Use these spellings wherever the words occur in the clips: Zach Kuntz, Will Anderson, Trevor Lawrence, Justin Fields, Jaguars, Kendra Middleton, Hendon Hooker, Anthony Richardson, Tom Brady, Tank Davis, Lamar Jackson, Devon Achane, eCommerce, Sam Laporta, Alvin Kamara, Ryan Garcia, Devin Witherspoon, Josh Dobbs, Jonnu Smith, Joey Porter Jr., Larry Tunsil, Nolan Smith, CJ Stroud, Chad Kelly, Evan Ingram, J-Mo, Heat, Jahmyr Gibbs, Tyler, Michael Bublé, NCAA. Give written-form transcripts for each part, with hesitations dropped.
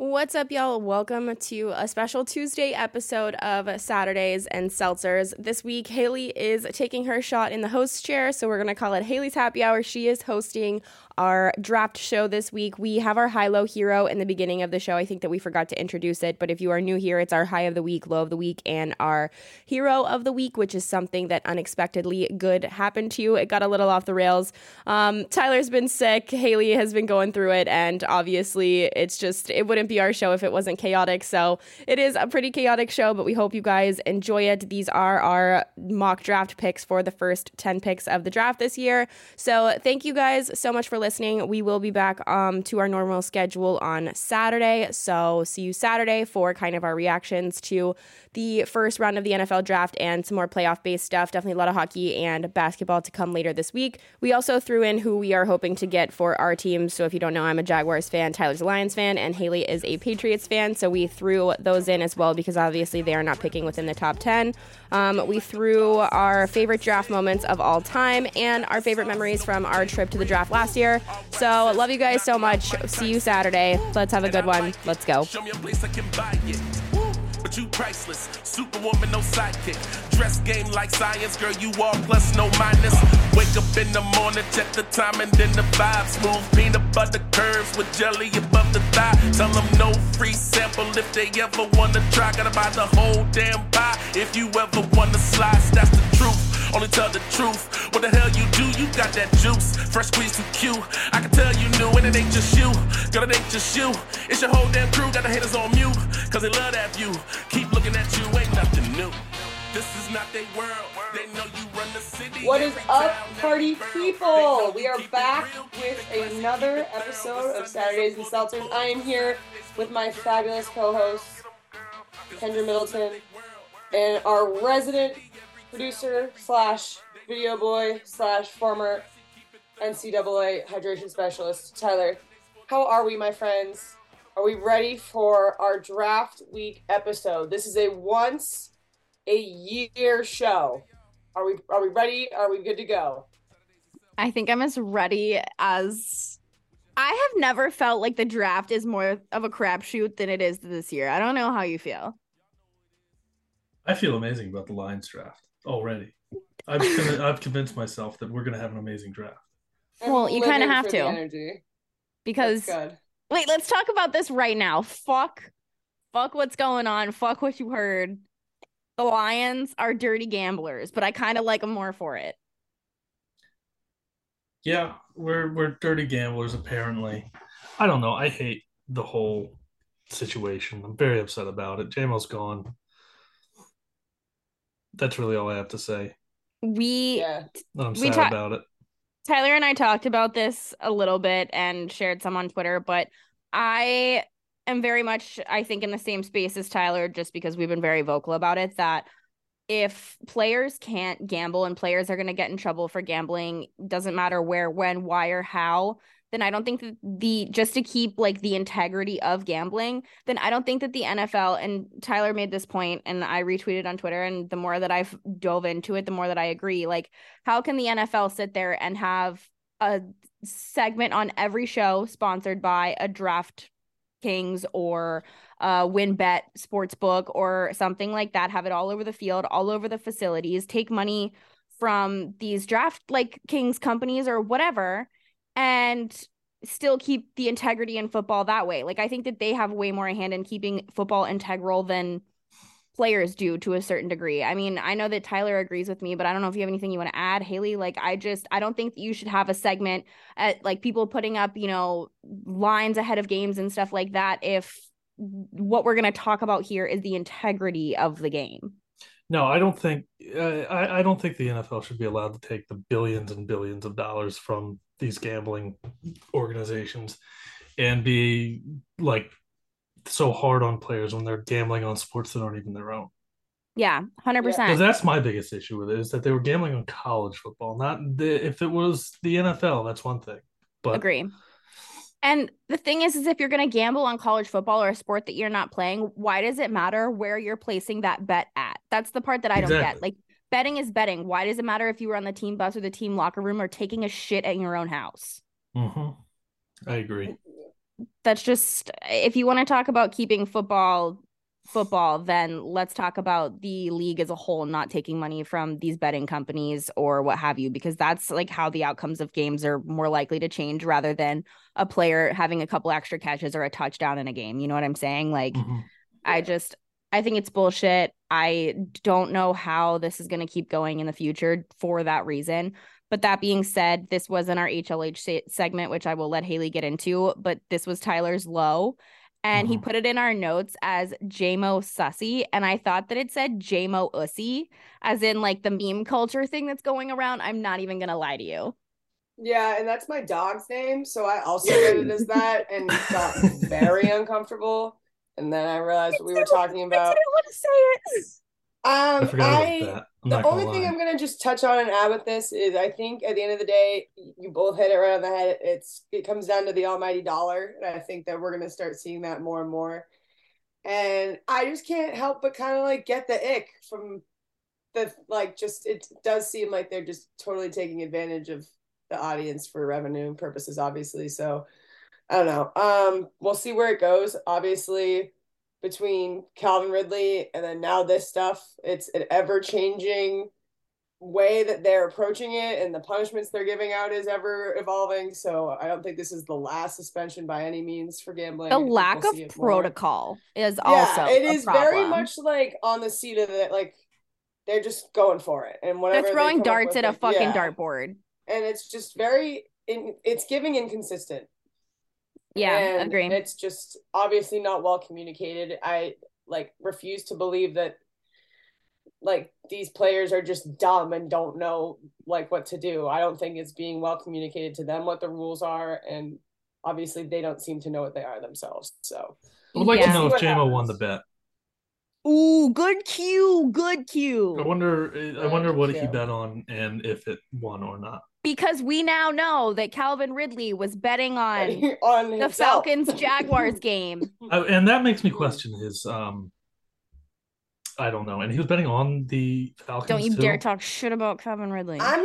What's up, y'all? Welcome to a special Tuesday episode of Saturdays and Seltzers. This week, Haley is taking her shot in the host chair, so we're going to call it Haley's Happy Hour. She is hosting our draft show this week. We have our high-low hero in the beginning of the show. I think that we forgot to introduce it, but if you are new here, it's our high of the week, low of the week, and our hero of the week, which is something that unexpectedly good happened to you. It got a little off the rails. Tyler's been sick. Haley has been going through it, and obviously, it wouldn't be our show if it wasn't chaotic. So it is a pretty chaotic show, but we hope you guys enjoy it. These are our mock draft picks for the first 10 picks of the draft this year. So thank you guys so much for listening. We will be back to our normal schedule on Saturday. So see you Saturday for kind of our reactions to the first round of the NFL draft and some more playoff-based stuff. Definitely a lot of hockey and basketball to come later this week. We also threw in who we are hoping to get for our team. So if you don't know, I'm a Jaguars fan, Tyler's a Lions fan, and Haley is a Patriots fan, so we threw those in as well because obviously they are not picking within the top 10. We threw our favorite draft moments of all time and our favorite memories from our trip to the draft last year. So love you guys so much. See you Saturday. Let's have a good one. Let's go. Show me a place I can buy it. But you priceless. Superwoman, no sidekick. Dress game like science, girl, you all plus no minus. Wake up in the morning, check the time and then the vibes. Move peanut butter curves with jelly above the thigh. Tell them no free sample if they ever wanna try. Gotta buy the whole damn pie if you ever wanna slice. That's the truth, only tell the truth. What the hell you do, you got that juice. Fresh squeeze too cute, I can tell you knew. And it ain't just you, girl, it ain't just you. It's your whole damn crew, got the haters on mute. Cause they love that view, keep looking at you, ain't nothing new. This is not their world. They know you run the city. What is up, party people? We are back with another episode of Saturdays and Seltzers. I am here with my fabulous co-host, Kendra Middleton, and our resident producer slash video boy slash former NCAA hydration specialist, Tyler. How are we, my friends? Are we ready for our draft week episode? This is a once a year show. Are we ready? Are we good to go? I think I'm as ready as I have never felt like the draft is more of a crapshoot than it is this year. I don't know how you feel. I feel amazing about the Lions draft already. I've convinced myself that we're gonna have an amazing draft. Well, you kind of have to, because wait, let's talk about this right now. Fuck what's going on. Fuck what you heard. The Lions are dirty gamblers, but I kind of like them more for it. Yeah, we're dirty gamblers, apparently. I don't know. I hate the whole situation. I'm very upset about it. J-Mo's gone. That's really all I have to say. I'm sad about it. Tyler and I talked about this a little bit and shared some on Twitter, but I'm very much, I think, in the same space as Tyler, just because we've been very vocal about it, that if players can't gamble and players are going to get in trouble for gambling, doesn't matter where, when, why, or how, then I don't think that just to keep like the integrity of gambling, then I don't think that the NFL, and Tyler made this point and I retweeted on Twitter, and the more that I've dove into it, the more that I agree. Like, how can the NFL sit there and have a segment on every show sponsored by a draft Kings or WinBet sportsbook or something like that, have it all over the field, all over the facilities, take money from these draft like Kings companies or whatever, and still keep the integrity in football that way? Like, I think that they have way more a hand in keeping football integral than players do to a certain degree. I mean, I know that Tyler agrees with me, but I don't know if you have anything you want to add, Haley. Like, I don't think that you should have a segment at like people putting up, you know, lines ahead of games and stuff like that if what we're going to talk about here is the integrity of the game. No, I don't think the NFL should be allowed to take the billions and billions of dollars from these gambling organizations and be like so hard on players when they're gambling on sports that aren't even their own. Yeah, 100%. Because that's my biggest issue with it, is that they were gambling on college football. If it was the NFL, that's one thing. But agree. And the thing is if you're going to gamble on college football or a sport that you're not playing, why does it matter where you're placing that bet at? That's the part that I don't get. Like, betting is betting. Why does it matter if you were on the team bus or the team locker room or taking a shit at your own house? Mm-hmm. I agree. that's just, if you want to talk about keeping football, then let's talk about the league as a whole, not taking money from these betting companies or what have you, because that's like how the outcomes of games are more likely to change rather than a player having a couple extra catches or a touchdown in a game. You know what I'm saying? Like, mm-hmm. I think it's bullshit. I don't know how this is going to keep going in the future for that reason. But that being said, this wasn't our HLH segment, which I will let Haley get into, but this was Tyler's low. And he put it in our notes as J-Mo sussy. And I thought that it said J-Mo ussy, as in like the meme culture thing that's going around. I'm not even going to lie to you. Yeah, and that's my dog's name. So I also read it as that and got very uncomfortable. And then I realized what we were talking about. I didn't want to say it. The only thing I'm going to just touch on and add with this is I think at the end of the day, you both hit it right on the head. It comes down to the almighty dollar. And I think that we're going to start seeing that more and more. And I just can't help but kind of like get the ick from the, like, just, it does seem like they're just totally taking advantage of the audience for revenue purposes, obviously. So I don't know. We'll see where it goes. Obviously, between Calvin Ridley and then now this stuff, it's an ever-changing way that they're approaching it, and the punishments they're giving out is ever-evolving, so I don't think this is the last suspension by any means for gambling. The lack of protocol is also a problem. Yeah, it is very much, like, on the seat of it, like, they're just going for it. And whatever they're throwing darts at a fucking dartboard. And it's just very, it's giving inconsistent. Yeah, agree. It's just obviously not well communicated. I refuse to believe that these players are just dumb and don't know what to do. I don't think it's being well communicated to them what the rules are, and obviously they don't seem to know what they are themselves. So I would to know if J-Mo won the bet. Ooh, good cue, good cue. I wonder what he bet on and if it won or not. Because we now know that Calvin Ridley was betting on the Falcons-Jaguars game. And that makes me question his, I don't know. And he was betting on the Falcons. Don't you dare talk shit about Calvin Ridley. I'm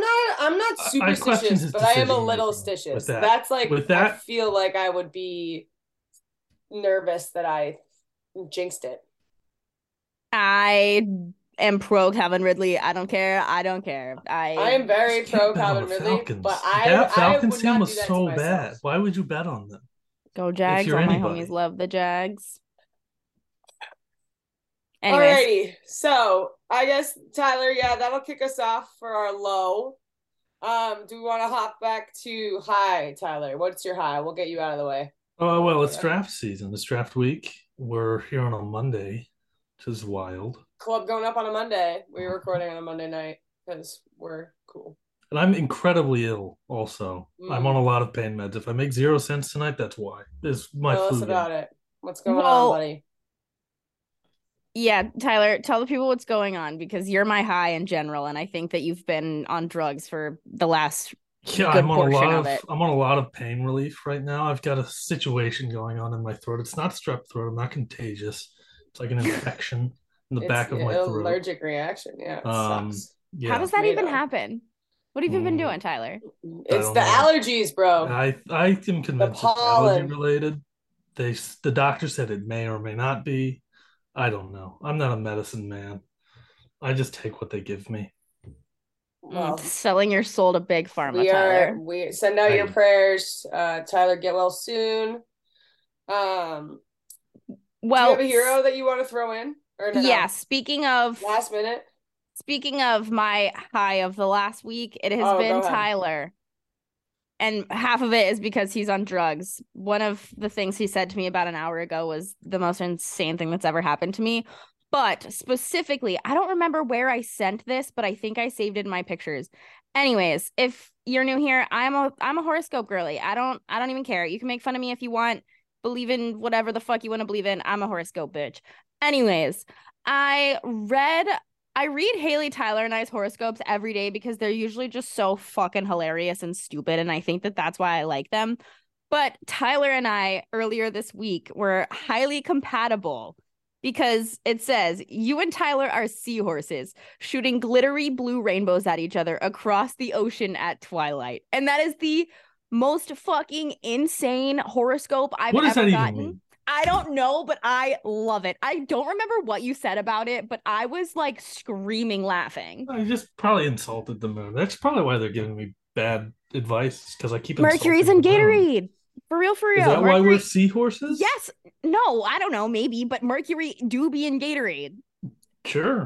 not superstitious, but I am a little stitious. I feel like I would be nervous that I jinxed it. I am pro Calvin Ridley. I don't care. I am very pro Calvin Ridley, but that Falcons team was so bad. Why would you bet on them? Go Jags! All my homies love the Jags. Anyways. Alrighty, so I guess Tyler, that'll kick us off for our low. Do we want to hop back to high, Tyler? What's your high? We'll get you out of the way. Oh well, it's draft season. It's draft week. We're here on a Monday. Which is wild. Club going up on a Monday. We were recording on a Monday night because we're cool. And I'm incredibly ill also. I'm on a lot of pain meds. If I make 0 cents tonight, that's why. It's my Tell us about it. What's going on, buddy? Yeah, Tyler, tell the people what's going on, because you're my high in general, and I think that you've been on drugs for the last good portion of it. I'm on a lot of pain relief right now. I've got a situation going on in my throat. It's not strep throat. I'm not contagious. It's like an infection in the back of my throat. Allergic reaction. Yeah, it sucks. Yeah. How does that even happen? What have you been doing, Tyler? It's the allergies, bro. I am convinced it's allergy related. The doctor said it may or may not be. I don't know. I'm not a medicine man. I just take what they give me. Well, selling your soul to big pharma, Tyler. We send out your prayers. Tyler, get well soon. Well, do you have a hero that you want to throw in? Or no? Yeah, speaking of... Last minute? Speaking of my high of the last week, it has been Tyler. And half of it is because he's on drugs. One of the things he said to me about an hour ago was the most insane thing that's ever happened to me. But specifically, I don't remember where I sent this, but I think I saved it in my pictures. Anyways, if you're new here, I'm a horoscope girly. I don't even care. You can make fun of me if you want. Believe in whatever the fuck you want to believe in. I'm a horoscope bitch. Anyways, I read Haley, Tyler, and I's horoscopes every day because they're usually just so fucking hilarious and stupid, and I think that that's why I like them. But Tyler and I, earlier this week, were highly compatible because it says, you and Tyler are seahorses shooting glittery blue rainbows at each other across the ocean at twilight. And that is the most fucking insane horoscope I've ever gotten. I don't know, but I love it. I don't remember what you said about it, but I was like screaming laughing. I just probably insulted the moon. That's probably why they're giving me bad advice, because I keep Mercury's in Gatorade. For real. Is that Mercury... why we're seahorses? Yes. No, I don't know. Maybe, but Mercury do be in Gatorade. Sure.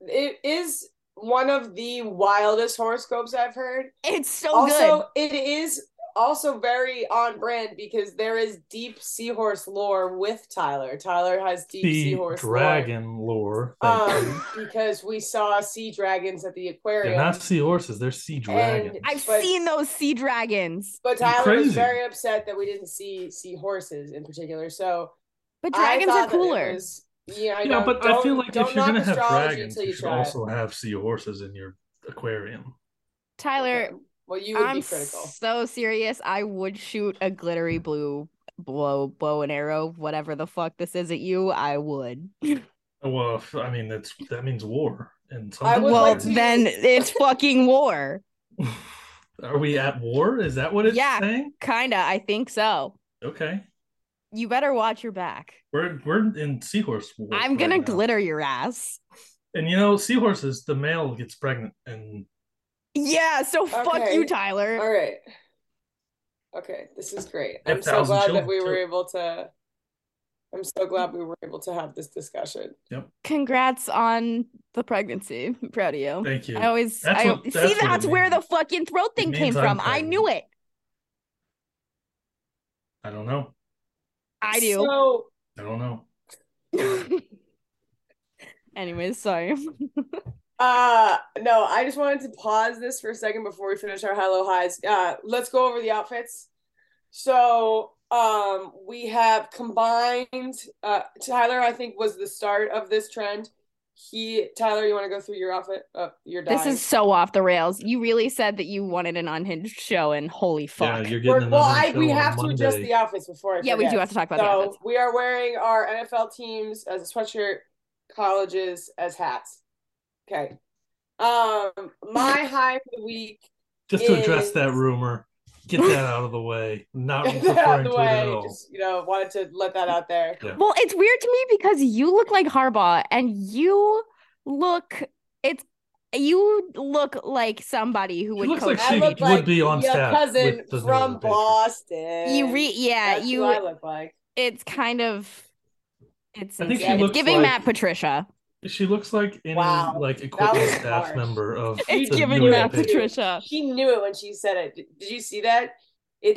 It is one of the wildest horoscopes I've heard. It's so good. Also, it is also very on brand because there is deep seahorse lore with Tyler. Tyler has deep seahorse dragon lore. Because we saw sea dragons at the aquarium. They're not seahorses, they're sea dragons. I've seen those sea dragons. But Tyler was very upset that we didn't see seahorses in particular. So, but dragons are cooler. But I feel like if you're going to have dragons, you should also have seahorses in your aquarium. Tyler, well, you would be critical. I'm so serious. I would shoot a glittery blue bow and arrow, whatever the fuck this is at you. I would. Well, I mean, that means war. And then it's fucking war. Are we at war? Is that what it's saying? Yeah, kind of. I think so. Okay. You better watch your back. We're in seahorse war. I'm going to glitter your ass. And seahorses, the male gets pregnant and... Yeah, so fuck you, Tyler. All right. Okay, this is great. I'm so glad that we were able to... I'm so glad we were able to have this discussion. Yep. Congrats on the pregnancy. I'm proud of you. Thank you. That's where the fucking throat thing came from. I knew it. I don't know. I do. So... I don't know. Anyways, sorry. No, I just wanted to pause this for a second before we finish our high-low highs. Let's go over the outfits. So, we have combined. Tyler, I think, was the start of this trend. Tyler, you want to go through your outfit? You're dying. This is so off the rails. You really said that you wanted an unhinged show, and holy fuck. Yeah, you're getting another show. We have to adjust the outfits before I forget. Yeah, we do have to talk about the outfits. We are wearing our NFL teams as a sweatshirt, colleges as hats. Okay. My high for the week. Just to address that rumor, get that out of the way. Not referring to it at all. Just, wanted to let that out there. Yeah. Well, it's weird to me because you look like Harbaugh and you look like somebody who would coach. Like she would be on staff. Cousin from Boston. That's who I look like. It's kind of. It's giving Matt Patricia. She looks like any equipment staff member of. It's giving Matt Patricia. She knew it when she said it. Did you see that? Here's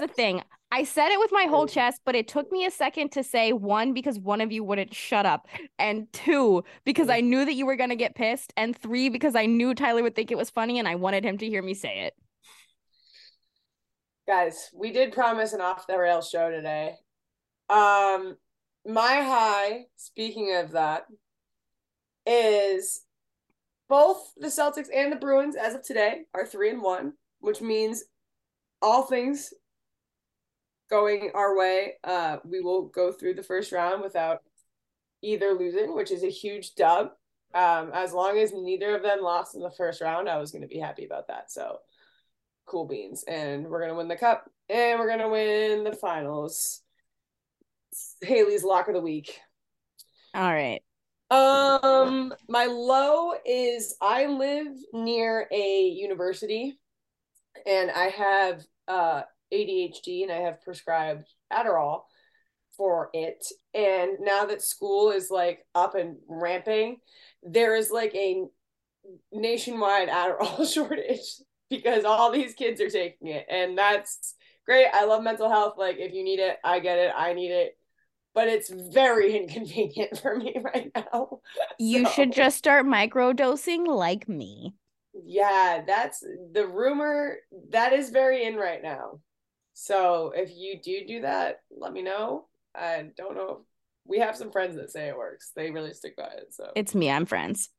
the thing. I said it with my whole chest, but it took me a second to say, one, because one of you wouldn't shut up, and two, because I knew that you were going to get pissed, and three, because I knew Tyler would think it was funny, and I wanted him to hear me say it. Guys, we did promise an off-the-rail show today. My high, speaking of that, is both the Celtics and the Bruins, as of today, are 3-1, which means all things going our way, we will go through the first round without either losing, which is a huge dub. As long as neither of them lost in the first round, I was going to be happy about that. So, cool beans. And we're going to win the cup, and we're going to win the finals. Haley's lock of the week. All right. My low is I live near a university, and I have ADHD, and I have prescribed Adderall for it. And now that school is up and ramping, there is a nationwide Adderall shortage because all these kids are taking it, and that's great. I love mental health. If you need it, I get it. I need it. But it's very inconvenient for me right now. You should just start microdosing like me. Yeah, that's the rumor that is very in right now. So if you do that, let me know. I don't know. We have some friends that say it works. They really stick by it. So it's me. I'm friends.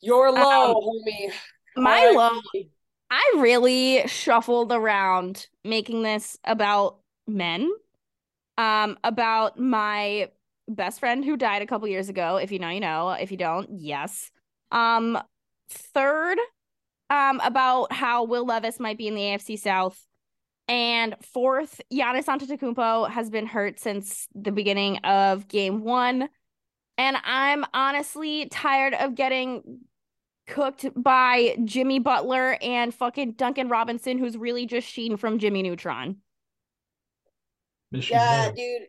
You're low, homie. My low. I really shuffled around making this about men. About my best friend who died a couple years ago. If you know, you know. If you don't, yes. Third, about how Will Levis might be in the AFC South. And fourth, Giannis Antetokounmpo has been hurt since the beginning of game one. And I'm honestly tired of getting cooked by Jimmy Butler and fucking Duncan Robinson, who's really just Sheen from Jimmy Neutron. Yeah, dude.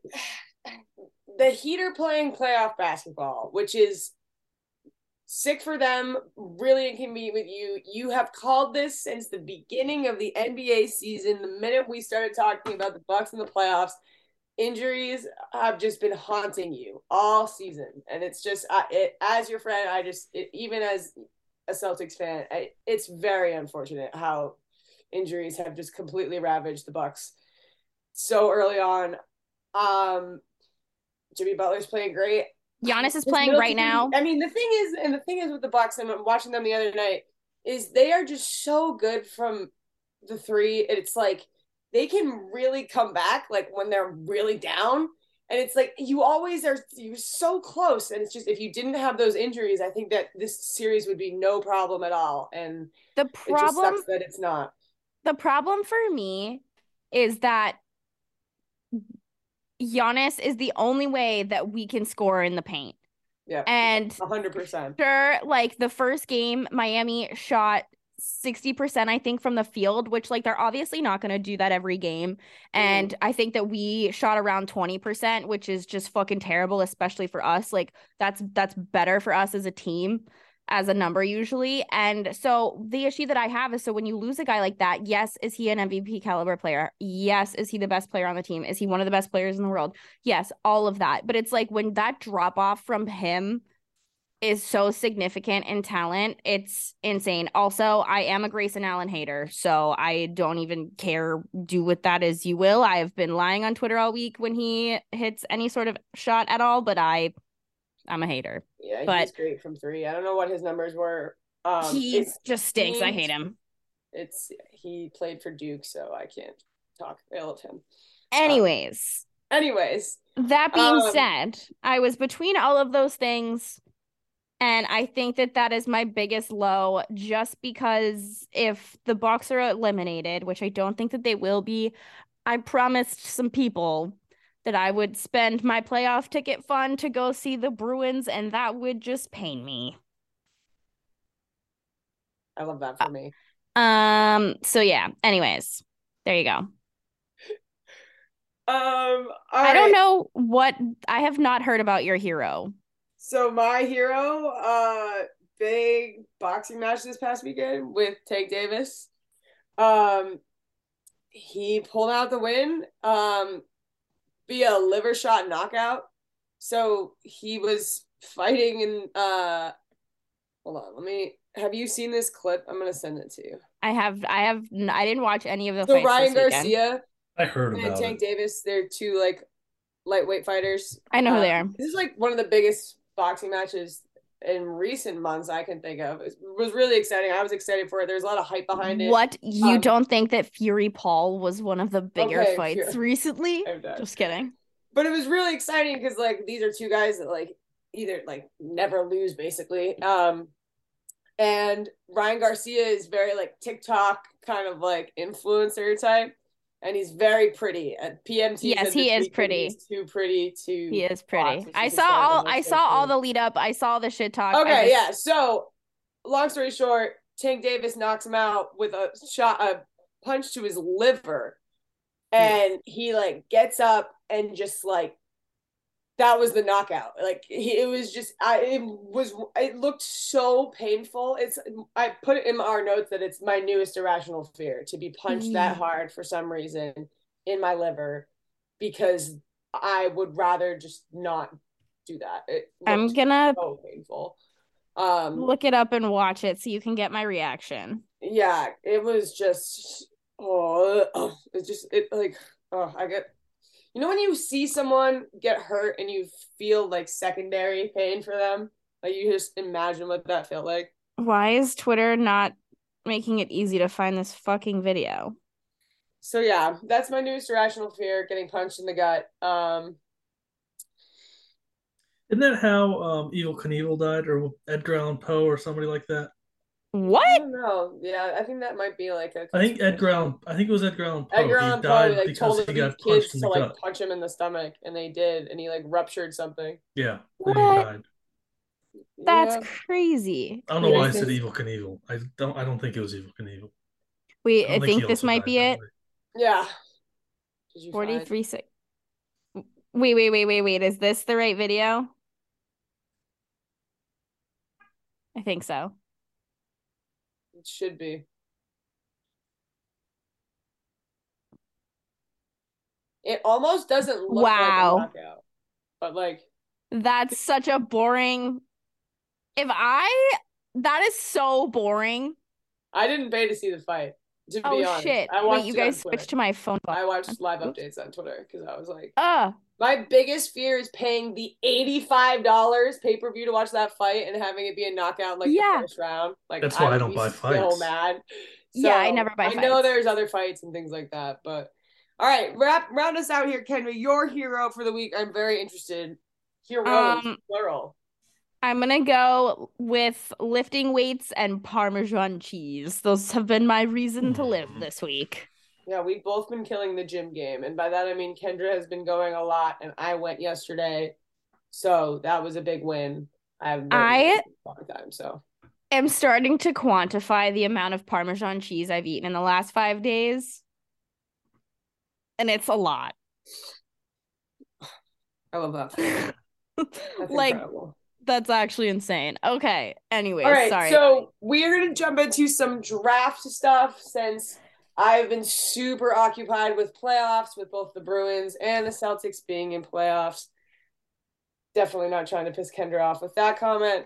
The Heat are playing playoff basketball, which is sick for them, really inconvenient with you. You have called this since the beginning of the NBA season. The minute we started talking about the Bucks in the playoffs, injuries have just been haunting you all season. And it's just, as your friend, even as a Celtics fan, it's very unfortunate how injuries have just completely ravaged the Bucks so early on. Jimmy Butler's playing great. Giannis is playing right now. I mean, the thing is with the Bucks, and I'm watching them the other night, is they are just so good from the three. It's like they can really come back, like when they're really down. And it's like you always are, you're so close. And it's just, if you didn't have those injuries, I think that this series would be no problem at all. And the problem, it just sucks that it's not. The problem for me is that Giannis is the only way that we can score in the paint. Yeah. And 100%. Sure, like the first game, Miami shot 60%, I think, from the field, which, like, they're obviously not going to do that every game. And I think that we shot around 20%, which is just fucking terrible, especially for us. Like, that's better for us as a team, as a number usually. And so the issue that I have is, so when you lose a guy like that, yes, is he an MVP caliber player? Yes. Is he the best player on the team? Is he one of the best players in the world? Yes, all of that. But it's like when that drop off from him is so significant in talent, it's insane. Also, I am a Grayson Allen hater, so I don't even care. Do with that as you will. I have been lying on Twitter all week when he hits any sort of shot at all, but I'm a hater. Yeah, he's great from three. I don't know what his numbers were. He just stinks. I hate him. He played for Duke, so I can't talk ill of him. Anyways. That being said, I was between all of those things, and I think that is my biggest low, just because if the Bucks are eliminated, which I don't think that they will be, I promised some people that I would spend my playoff ticket fund to go see the Bruins, and that would just pain me. I love that for me. So yeah. Anyways, there you go. I don't know what I have not heard about your hero. So my hero, big boxing match this past weekend with Tank Davis. He pulled out the win. Via liver shot knockout. So he was fighting in hold on, have you seen this clip? I'm gonna send it to you. I didn't watch any of the fights. So Ryan Garcia, I heard about, and Tank Davis, they're two like lightweight fighters. I know who they are. This is like one of the biggest boxing matches in recent months I can think of. It was really exciting. I was excited for it. There's a lot of hype behind it. What? You don't think that Fury Paul was one of the bigger fights recently? Just kidding. But it was really exciting because, like, these are two guys that, like, either, like, never lose, basically. And Ryan Garcia is very, like, TikTok kind of, like, influencer type. And he's very pretty. PMT. Yes, he is pretty. He's too pretty to. He is pretty. I saw all the lead up. I saw the shit talk. Okay, yeah. So, long story short, Tank Davis knocks him out with a punch to his liver, and he like gets up and just like, that was the knockout. Like it looked so painful. I put it in our notes that it's my newest irrational fear, to be punched that hard for some reason in my liver, because I would rather just not do that. I'm gonna so painful. Look it up and watch it so you can get my reaction. Yeah, it was just I get. You know when you see someone get hurt and you feel, like, secondary pain for them? Like, you just imagine what that felt like. Why is Twitter not making it easy to find this fucking video? So, yeah, that's my newest irrational fear, getting punched in the gut. Isn't that how Evel Knievel died, or Edgar Allan Poe or somebody like that? What? I don't know. Yeah, I think that might be like a. I think Edgar Allan Poe like told his kids to like punch him in the stomach, and they did, and he like ruptured something. Yeah. What? He died. That's crazy. I don't know why I said Evel Knievel. I don't think it was Evel Knievel. Wait, I think this might be it. Yeah. 43 seconds. Wait. Is this the right video? I think so. It should be. It almost doesn't look like a knockout. But like that's such a boring that is so boring. I didn't pay to see the fight. To be honest. Shit. Wait, you guys switched to my phone. I watched live updates on Twitter because I was like, my biggest fear is paying the $85 pay-per-view to watch that fight and having it be a knockout the first round. Like, that's why I don't buy fights. So mad. So, yeah, I never buy fights. I know there's other fights and things like that, but all right, round us out here, Kendra. Your hero for the week. I'm very interested. Heroes, plural. I'm going to go with lifting weights and Parmesan cheese. Those have been my reason to live this week. Yeah, we've both been killing the gym game. And by that, I mean Kendra has been going a lot, and I went yesterday. So that was a big win. I am starting to quantify the amount of Parmesan cheese I've eaten in the last 5 days. And it's a lot. I love that. That's incredible. That's actually insane. Okay. Anyway, all right, sorry. So we're going to jump into some draft stuff since I've been super occupied with playoffs, with both the Bruins and the Celtics being in playoffs. Definitely not trying to piss Kendra off with that comment.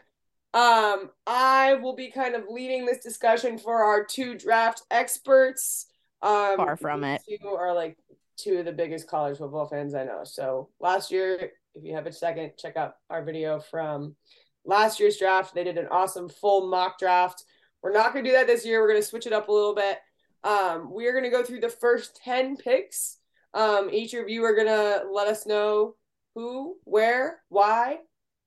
I will be kind of leading this discussion for our two draft experts. Far from it. You are like two of the biggest college football fans I know. So last year, if you have a second, check out our video from last year's draft. They did an awesome full mock draft. We're not going to do that this year. We're going to switch it up a little bit. We're going to go through the first 10 picks. Each of you are going to let us know who, where, why,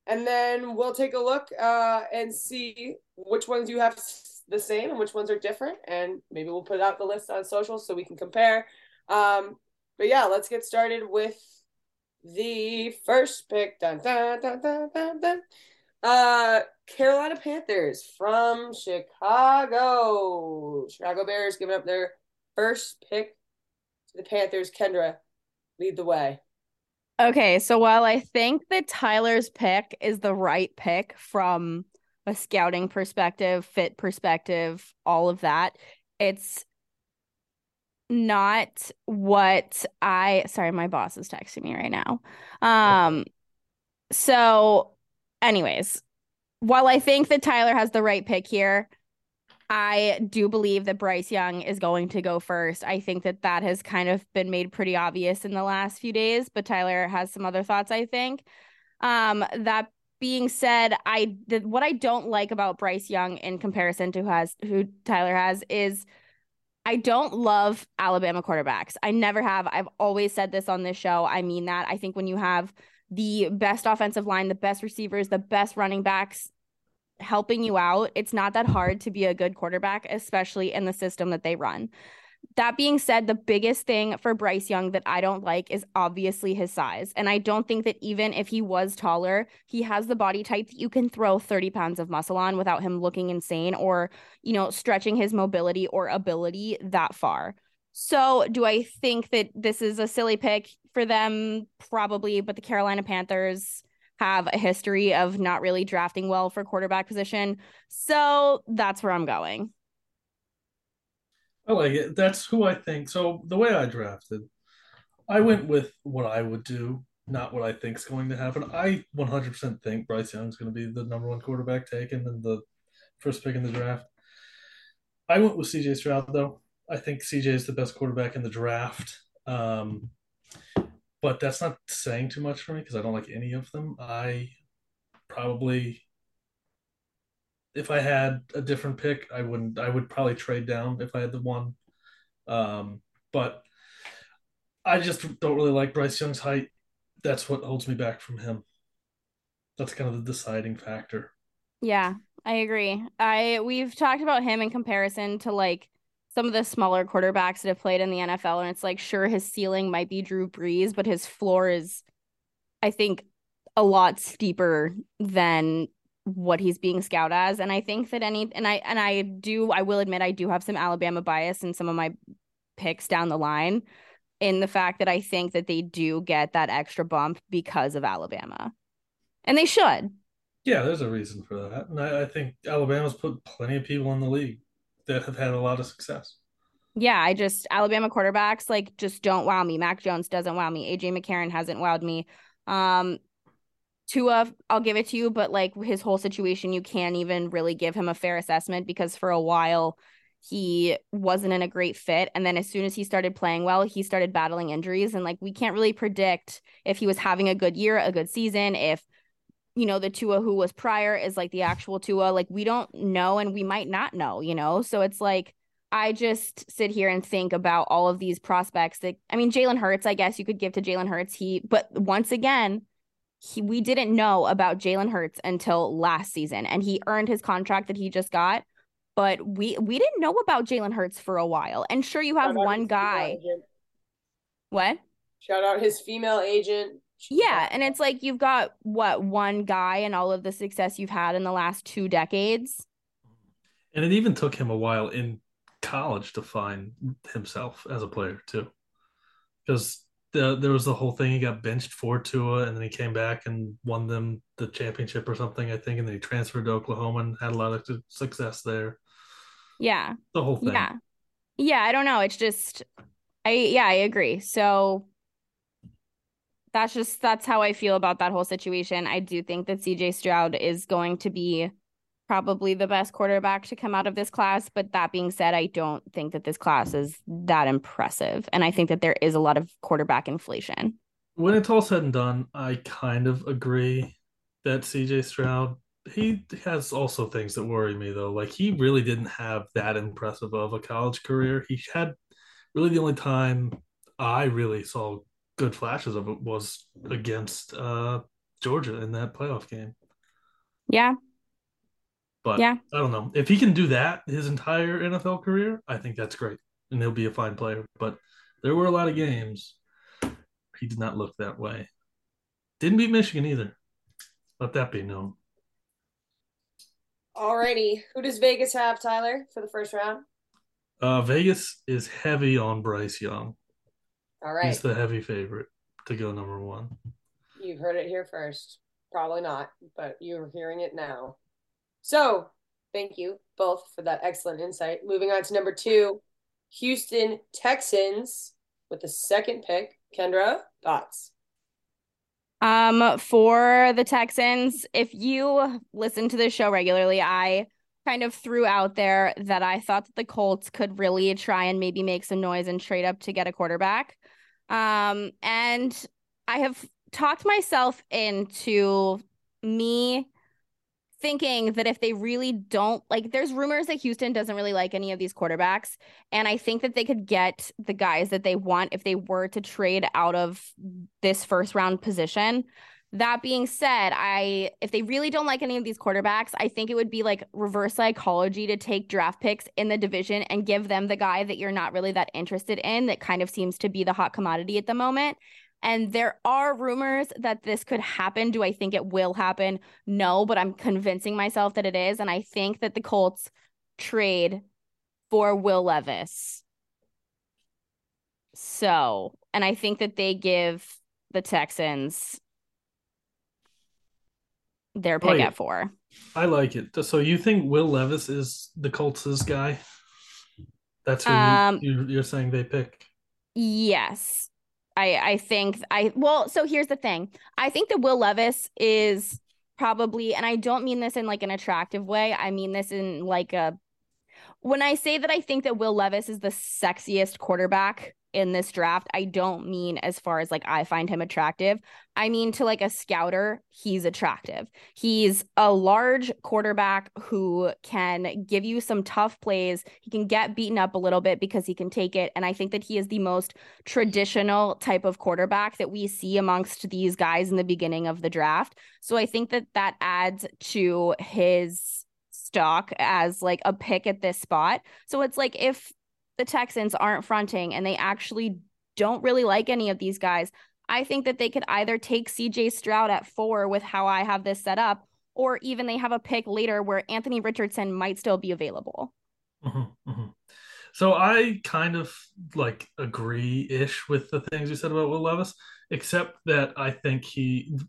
and then we'll take a look and see which ones you have the same and which ones are different. And maybe we'll put out the list on social so we can compare. But yeah, let's get started with the first pick, Carolina Panthers from Chicago. Chicago Bears giving up their first pick to the Panthers. Kendra, lead the way. Okay, so while I think that Tyler's pick is the right pick from a scouting perspective, fit perspective, all of that, it's not what I... Sorry, my boss is texting me right now. So anyways, while I think that Tyler has the right pick here, I do believe that Bryce Young is going to go first. I think that that has kind of been made pretty obvious in the last few days, but Tyler has some other thoughts, I think. That being said, what I don't like about Bryce Young in comparison to who Tyler has is... I don't love Alabama quarterbacks. I never have. I've always said this on this show. I mean that. I think when you have the best offensive line, the best receivers, the best running backs helping you out, it's not that hard to be a good quarterback, especially in the system that they run. That being said, the biggest thing for Bryce Young that I don't like is obviously his size. And I don't think that even if he was taller, he has the body type that you can throw 30 pounds of muscle on without him looking insane or, you know, stretching his mobility or ability that far. So do I think that this is a silly pick for them? Probably, but the Carolina Panthers have a history of not really drafting well for quarterback position. So that's where I'm going. I like it. That's who I think. So the way I drafted, I went with what I would do, not what I think is going to happen. I 100% think Bryce Young is going to be the number one quarterback taken in the first pick in the draft. I went with CJ Stroud, though. I think CJ is the best quarterback in the draft. But that's not saying too much for me because I don't like any of them. I probably... If I had a different pick, I wouldn't. I would probably trade down if I had the one. But I just don't really like Bryce Young's height. That's what holds me back from him. That's kind of the deciding factor. Yeah, I agree. We've talked about him in comparison to like some of the smaller quarterbacks that have played in the NFL, and it's like, sure, his ceiling might be Drew Brees, but his floor is, I think, a lot steeper than what he's being scouted as. And I think that I will admit I do have some Alabama bias in some of my picks down the line, in the fact that I think that they do get that extra bump because of Alabama, and they should. Yeah, there's a reason for that. And I think Alabama's put plenty of people in the league that have had a lot of success. Yeah, Alabama quarterbacks, like, just don't wow me. Mac Jones doesn't wow me. A.J. McCarron hasn't wowed me. Tua, I'll give it to you, but, like, his whole situation, you can't even really give him a fair assessment because for a while he wasn't in a great fit. And then as soon as he started playing well, he started battling injuries. And, like, we can't really predict if he was having a good year, a good season, if you know, the Tua who was prior is like the actual Tua, like we don't know, and we might not know, you know? So it's like, I just sit here and think about all of these prospects that, I mean, Jalen Hurts, I guess you could give to Jalen Hurts. But once again, we didn't know about Jalen Hurts until last season, and he earned his contract that he just got, but we didn't know about Jalen Hurts for a while. And sure, you have one guy. What? Shout out his female agent. Yeah, and it's like you've got, what, one guy and all of the success you've had in the last 2 decades. And it even took him a while in college to find himself as a player, too. Because there was the whole thing, he got benched for Tua, and then he came back and won them the championship or something, I think, and then he transferred to Oklahoma and had a lot of success there. Yeah. The whole thing. Yeah, I don't know. It's just, I agree. So that's how I feel about that whole situation. I do think that CJ Stroud is going to be probably the best quarterback to come out of this class. But that being said, I don't think that this class is that impressive. And I think that there is a lot of quarterback inflation. When it's all said and done, I kind of agree that CJ Stroud, he has also things that worry me, though. Like, he really didn't have that impressive of a college career. He had really the only time I really saw good flashes of it was against Georgia in that playoff game. Yeah. But yeah. I don't know. If he can do that his entire NFL career, I think that's great. And he'll be a fine player. But there were a lot of games he did not look that way. Didn't beat Michigan either. Let that be known. Alrighty. Who does Vegas have, Tyler, for the first round? Vegas is heavy on Bryce Young. All right. He's the heavy favorite to go number 1. You've heard it here first. Probably not, but you're hearing it now. So thank you both for that excellent insight. Moving on to number 2, Houston Texans with the second pick. Kendra, thoughts? For the Texans, if you listen to this show regularly, I kind of threw out there that I thought that the Colts could really try and maybe make some noise and trade up to get a quarterback. And I have talked myself into me thinking that if they really don't, like, there's rumors that Houston doesn't really like any of these quarterbacks. And I think that they could get the guys that they want if they were to trade out of this first round position. That being said, if they really don't like any of these quarterbacks, I think it would be like reverse psychology to take draft picks in the division and give them the guy that you're not really that interested in, that kind of seems to be the hot commodity at the moment. And there are rumors that this could happen. Do I think it will happen? No, but I'm convincing myself that it is. And I think that the Colts trade for Will Levis. So, and I think that they give the Texans their pick at 4. I like it. So you think Will Levis is the Colts' guy? That's who you're saying they pick? Yes. So here's the thing. I think that Will Levis is probably, and I don't mean this in like an attractive way. I mean this in like when I say that I think that Will Levis is the sexiest quarterback in this draft, I don't mean as far as like I find him attractive. I mean to like a scouter, he's attractive. He's a large quarterback who can give you some tough plays. He can get beaten up a little bit because he can take it. And I think that he is the most traditional type of quarterback that we see amongst these guys in the beginning of the draft. So I think that adds to his stock as like a pick at this spot. So it's like, if the Texans aren't fronting and they actually don't really like any of these guys, I think that they could either take CJ Stroud at 4 with how I have this set up, or even they have a pick later where Anthony Richardson might still be available. Mm-hmm, mm-hmm. So I kind of like agree-ish with the things you said about Will Levis, except that I think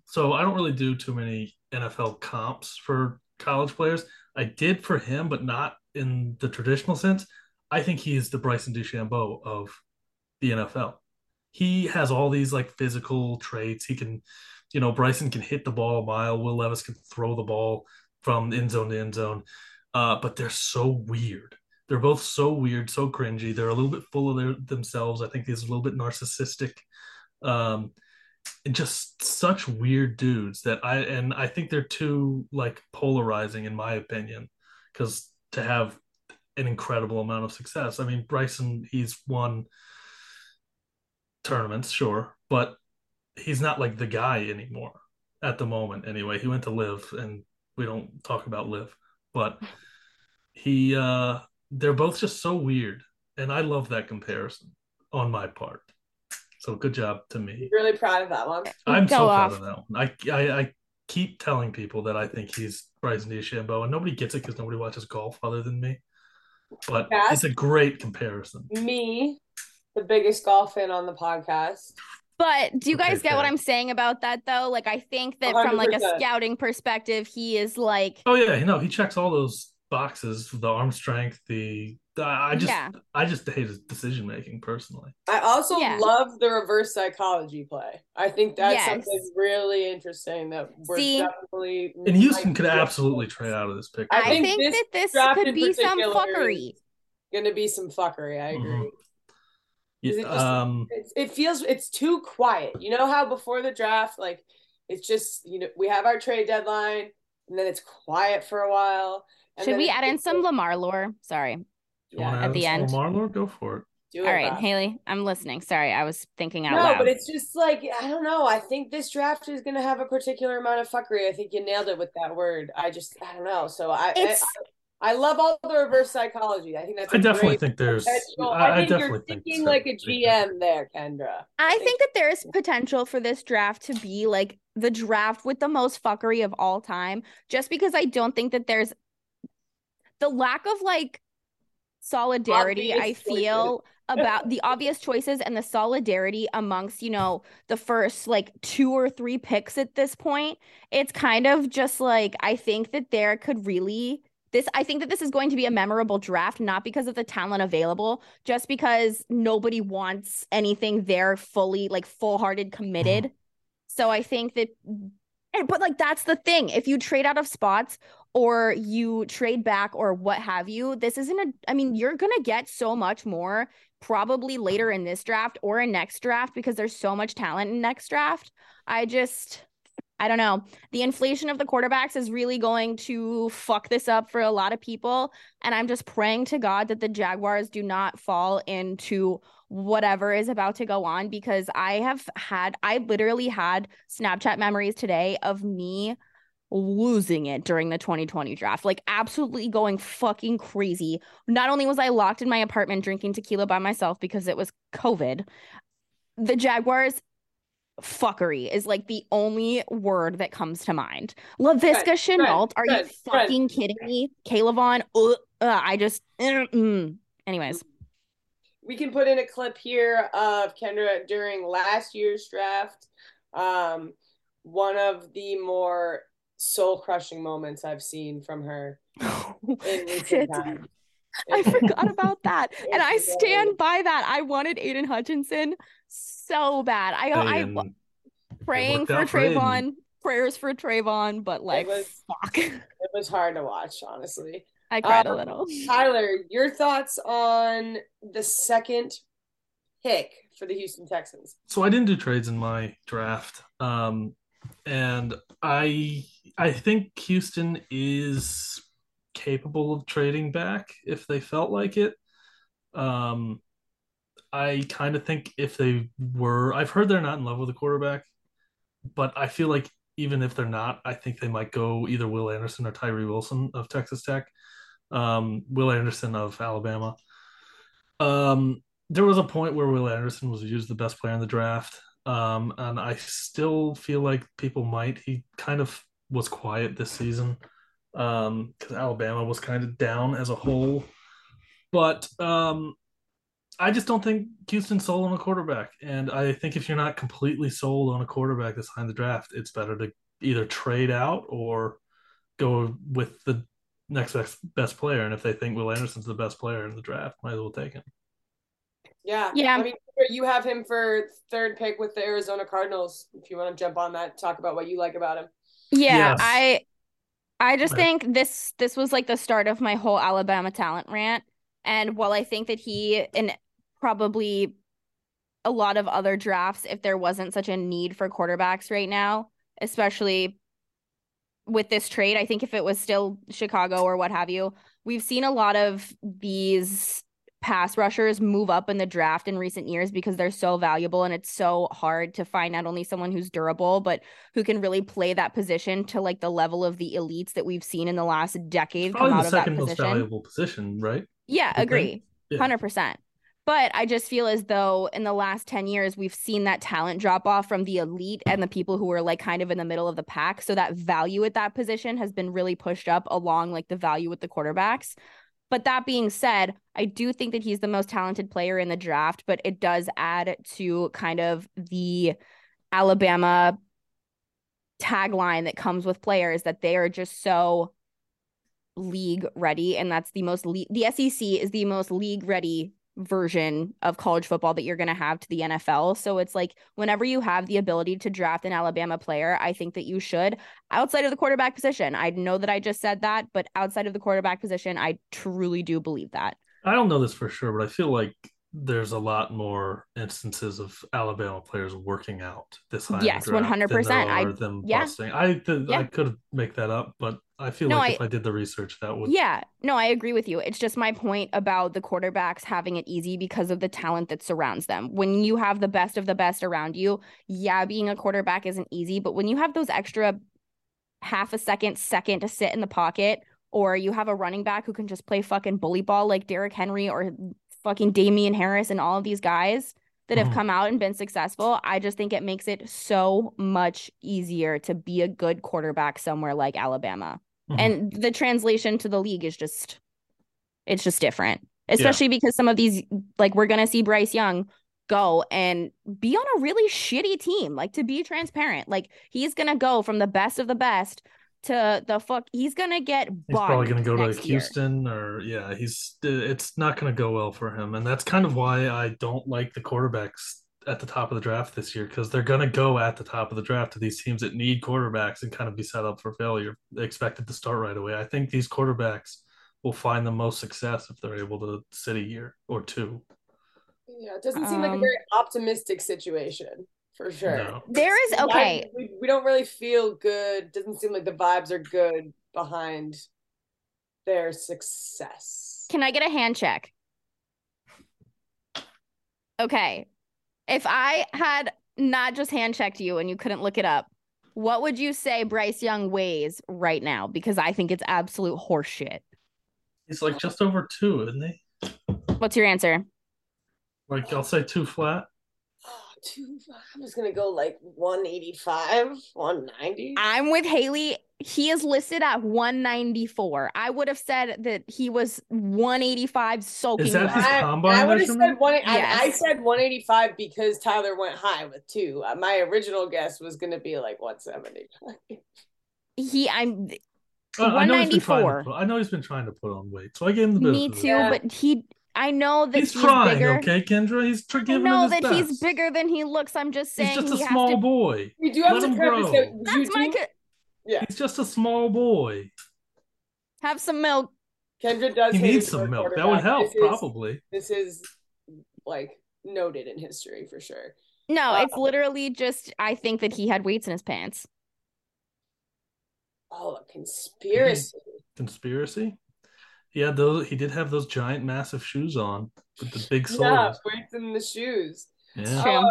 so I don't really do too many NFL comps for college players. I did for him, but not in the traditional sense. I think he is the Bryson DeChambeau of the NFL. He has all these like physical traits. He can, you know, Bryson can hit the ball a mile. Will Levis can throw the ball from end zone to end zone. But they're so weird. They're both so weird, so cringy. They're a little bit full of themselves. I think he's a little bit narcissistic. And just such weird dudes that I think they're too like polarizing in my opinion, because to have an incredible amount of success. I mean, Bryson, he's won tournaments, sure, but he's not like the guy anymore at the moment. Anyway, he went to LIV, and we don't talk about LIV, but he, they're both just so weird, and I love that comparison on my part. So good job to me. You're really proud of that one. I'm so proud of that one. I keep telling people that I think he's Bryson DeChambeau, and nobody gets it because nobody watches golf other than me. But yes, it's a great comparison. Me, the biggest golf fan on the podcast. But do you guys get what I'm saying about that, though? Like, I think that 100%. From like a scouting perspective, he is like... Oh, yeah. You know, he checks all those boxes, the arm strength, I just hate his decision-making personally. I also love the reverse psychology play. I think that's something really interesting that we're definitely... And Houston could absolutely trade out of this pick. I think that this could be some fuckery. Going to be some fuckery, I agree. Mm-hmm. Yeah, it, just, it feels it's too quiet. You know how before the draft, like it's just, you know, we have our trade deadline and then it's quiet for a while. And should we add in some Lamar lore? Sorry. Yeah, at the end. Lamar lore, go for it. Do it. All right, Haley, I'm listening. Sorry, I was thinking out loud. No, but it's just like, I don't know. I think this draft is going to have a particular amount of fuckery. I think you nailed it with that word. I don't know. So I love all the reverse psychology. I think that's. I think you're thinking like a GM there, Kendra. I think that there's potential for this draft to be like the draft with the most fuckery of all time, just because I don't think that there's the lack of like solidarity. About the obvious choices and the solidarity amongst, you know, the first like 2 or 3 picks at this point. It's kind of just like, I think that there could really. I think that this is going to be a memorable draft, not because of the talent available, just because nobody wants anything they're fully, like, full-hearted committed. Mm-hmm. So I think that – but, like, that's the thing. If you trade out of spots or you trade back or what have you, this isn't a – I mean, you're going to get so much more probably later in this draft or in next draft because there's so much talent in next draft. I don't know. The inflation of the quarterbacks is really going to fuck this up for a lot of people. And I'm just praying to God that the Jaguars do not fall into whatever is about to go on, because I literally had Snapchat memories today of me losing it during the 2020 draft, like absolutely going fucking crazy. Not only was I locked in my apartment drinking tequila by myself because it was COVID, the Jaguars fuckery is like the only word that comes to mind. LaVisca Chenault, you fucking kidding me? Kalavon, anyways. We can put in a clip here of Kendra during last year's draft. One of the more soul-crushing moments I've seen from her in recent time. I forgot about that. And I stand by that. I wanted Aiden Hutchinson so bad. Praying for Trayvon, prayers for Trayvon, but like, fuck. It was hard to watch, honestly. I cried a little. Tyler, your thoughts on the second pick for the Houston Texans? So I didn't do trades in my draft. And I think Houston is capable of trading back if they felt like it. I kind of think if they were, I've heard they're not in love with the quarterback, but I feel like even if they're not, I think they might go either Will Anderson or Tyree Wilson of Texas Tech. Will Anderson of Alabama. There was a point where Will Anderson was used the best player in the draft. And I still feel like people might. He kind of was quiet this season because Alabama was kind of down as a whole. But I just don't think Houston's sold on a quarterback. And I think if you're not completely sold on a quarterback that's high in the draft, it's better to either trade out or go with the next best player. And if they think Will Anderson's the best player in the draft, might as well take him. Yeah. I mean, you have him for third pick with the Arizona Cardinals. If you want to jump on that, talk about what you like about him. Yeah, yes. I just think this was like the start of my whole Alabama talent rant. And while I think that he, and probably a lot of other drafts, if there wasn't such a need for quarterbacks right now, especially with this trade, I think if it was still Chicago or what have you, we've seen a lot of these pass rushers move up in the draft in recent years because they're so valuable, and it's so hard to find not only someone who's durable but who can really play that position to like the level of the elites that we've seen in the last decade. Probably come out the of second that position. Most valuable position, right? Yeah, you agree, yeah. 100%. But I just feel as though in the last 10 years we've seen that talent drop off from the elite and the people who are like kind of in the middle of the pack. So that value at that position has been really pushed up along like the value with the quarterbacks. But that being said, I do think that he's the most talented player in the draft, but it does add to kind of the Alabama tagline that comes with players, that they are just so league ready. And that's the most, the SEC is the most league ready version of college football that you're going to have to the NFL. So it's like whenever you have the ability to draft an Alabama player, I think that you should, outside of the quarterback position. I know that I just said that, but outside of the quarterback position, I truly do believe that. I don't know this for sure, but I feel like there's a lot more instances of Alabama players working out this high. Yes, 100%. I could make that up, but I feel if I did the research, that would. Yeah, no, I agree with you. It's just my point about the quarterbacks having it easy because of the talent that surrounds them. When you have the best of the best around you, yeah, being a quarterback isn't easy, but when you have those extra half a second to sit in the pocket, or you have a running back who can just play fucking bully ball like Derrick Henry or fucking Damian Harris and all of these guys that have come out and been successful, I just think it makes it so much easier to be a good quarterback somewhere like Alabama. Mm-hmm. And the translation to the league is just, it's just different, especially because some of these, like, we're going to see Bryce Young go and be on a really shitty team. Like, to be transparent, like, he's going to go from the best of the best to the fuck, he's gonna get bombed. He's probably gonna go to Houston or it's not gonna go well for him, and that's kind of why I don't like the quarterbacks at the top of the draft this year, because they're gonna go at the top of the draft to these teams that need quarterbacks and kind of be set up for failure, expected to start right away. I think these quarterbacks will find the most success if they're able to sit a year or two. Yeah, it doesn't seem like a very optimistic situation. For sure. No. There is, okay. We don't really feel good. Doesn't seem like the vibes are good behind their success. Can I get a hand check? Okay. If I had not just hand checked you and you couldn't look it up, what would you say Bryce Young weighs right now? Because I think it's absolute horseshit. He's like just over 2, isn't he? What's your answer? Like, I'll say 2 flat. I'm just gonna go like 185, 190. I'm with Haley. He is listed at 194. I would have said that he was 185 soaking. Is that his combine? I would have said I said 185 because Tyler went high with 2. My original guess was gonna be like 170. I'm 194. I know he's been trying to put on weight, so I gave him the bit. Me too, but he. I know that he's trying, bigger. Okay, Kendra? He's giving him his best. I know that he's bigger than he looks. I'm just saying he's just a small boy. You do have to preface it. That's my... Yeah. He's just a small boy. Have some milk. Kendra does... He needs some milk. That would help, probably. This is, like, noted in history for sure. No, it's literally just... I think that he had weights in his pants. Oh, a conspiracy. Conspiracy? Yeah, he did have those giant, massive shoes on with the big soles. Yeah, weights in the shoes. Yeah.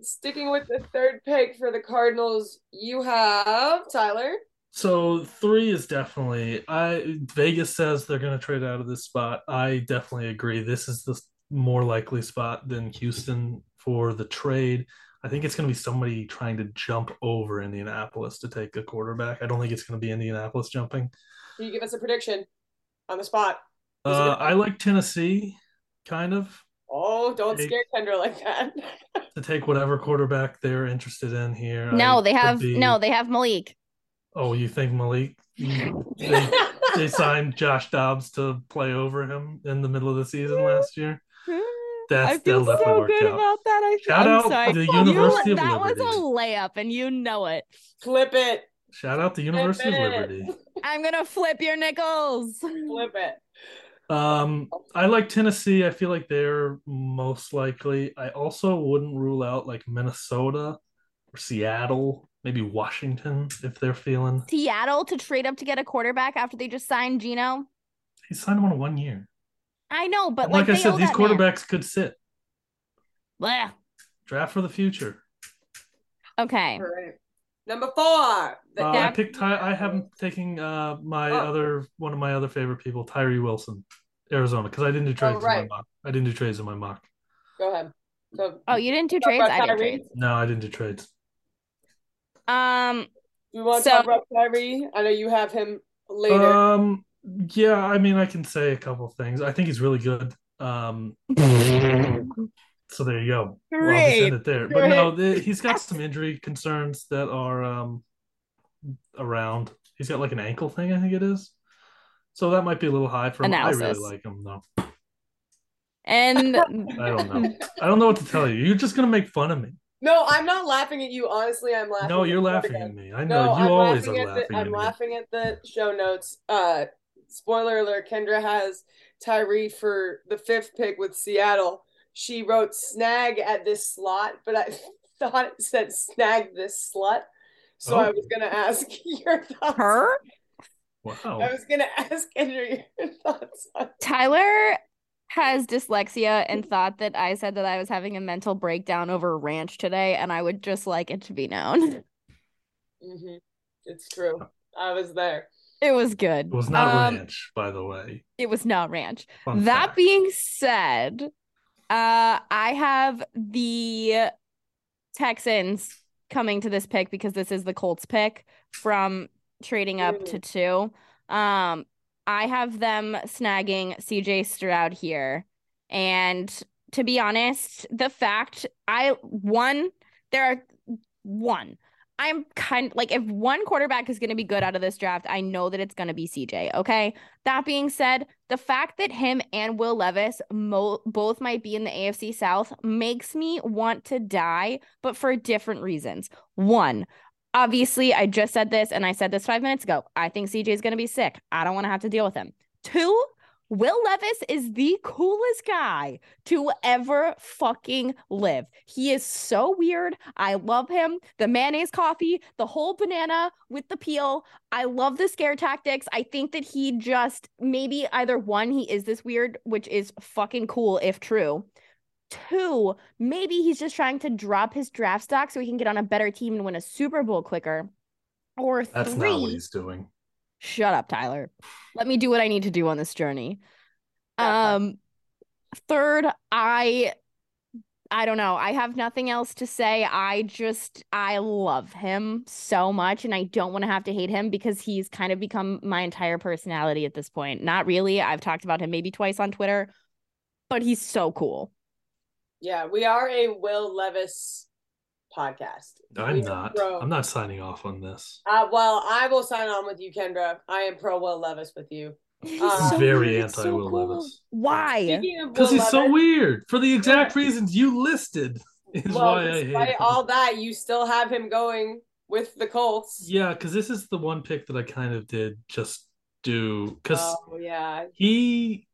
Sticking with the third pick for the Cardinals, you have Tyler. So 3 is definitely Vegas says they're going to trade out of this spot. I definitely agree. This is the more likely spot than Houston for the trade. I think it's going to be somebody trying to jump over Indianapolis to take a quarterback. I don't think it's going to be Indianapolis jumping. Can you give us a prediction on the spot? I like Tennessee, kind of. Oh, don't scare Kendra like that. To take whatever quarterback they're interested in here. No, they have Malik. Oh, you think Malik? They signed Josh Dobbs to play over him in the middle of the season last year. I feel so good about that. Shout out the University of Liberty. That was a layup, and you know it. Flip it. Shout out the University of Liberty. I'm gonna flip your nickels. Flip it. I like Tennessee. I feel like they're most likely. I also wouldn't rule out like Minnesota or Seattle, maybe Washington if they're feeling. Seattle to trade up to get a quarterback after they just signed Geno. He signed him on 1 year. I know, but like I said, these quarterbacks could sit. Blah. Draft for the future. Okay. All right. Number 4. I have taken one of my other favorite people, Tyree Wilson, Arizona, because I didn't do trades in my mock. I didn't do trades in my mock. Go ahead. You didn't do trades? I did trades. No, I didn't do trades. You want to talk about Tyree? I know you have him later. Yeah, I mean, I can say a couple of things. I think he's really good. So there you go. Well, I'll just end it there. But no, he's got some injury concerns that are around. He's got like an ankle thing, I think it is. So that might be a little high for him. Analysis. I really like him, though. And I don't know what to tell you. You're just going to make fun of me. No, I'm not laughing at you. Honestly, I'm laughing. No, you're laughing at me. I know. No, you always are laughing at me. I'm laughing at the show notes. Spoiler alert, Kendra has Tyree for the 5th pick with Seattle. She wrote snag at this slot, but I thought it said snag this slut. So I was going to ask your thoughts. Her? Wow. I was going to ask Kendra your thoughts on Tyler has dyslexia and thought that I said that I was having a mental breakdown over ranch today, and I would just like it to be known. Mm-hmm. It's true. I was there. It was good. It was not ranch, by the way. It was not ranch. Fun that fact. Being said, I have the Texans coming to this pick because this is the Colts pick from trading up to 2. I have them snagging CJ Stroud here. And to be honest, the fact I'm kind of like, if one quarterback is going to be good out of this draft, I know that it's going to be CJ. Okay. That being said, the fact that him and Will Levis both might be in the AFC South makes me want to die, but for different reasons. One, obviously, I just said this, and I said this 5 minutes ago. I think CJ is going to be sick. I don't want to have to deal with him. 2, Will Levis is the coolest guy to ever fucking live. He is so weird. I love him. The mayonnaise coffee, the whole banana with the peel. I love the scare tactics. I think that he just maybe either 1, he is this weird, which is fucking cool if true. 2, maybe he's just trying to drop his draft stock so he can get on a better team and win a Super Bowl quicker. Or 3. That's not what he's doing. Shut up, Tyler. Let me do what I need to do on this journey. 3rd, I don't know. I have nothing else to say. I love him so much, and I don't want to have to hate him because he's kind of become my entire personality at this point. Not really. I've talked about him maybe twice on Twitter, but he's so cool. Yeah, we are a Will Levis podcast. I'm not signing off on this. Well, I will sign on with you, Kendra. I am pro Will Levis with you. Very anti Will Levis. Why? Because he's so weird for the exact reasons you listed. Despite all that, you still have him going with the Colts. Yeah, because this is the one pick that I kind of did just do. He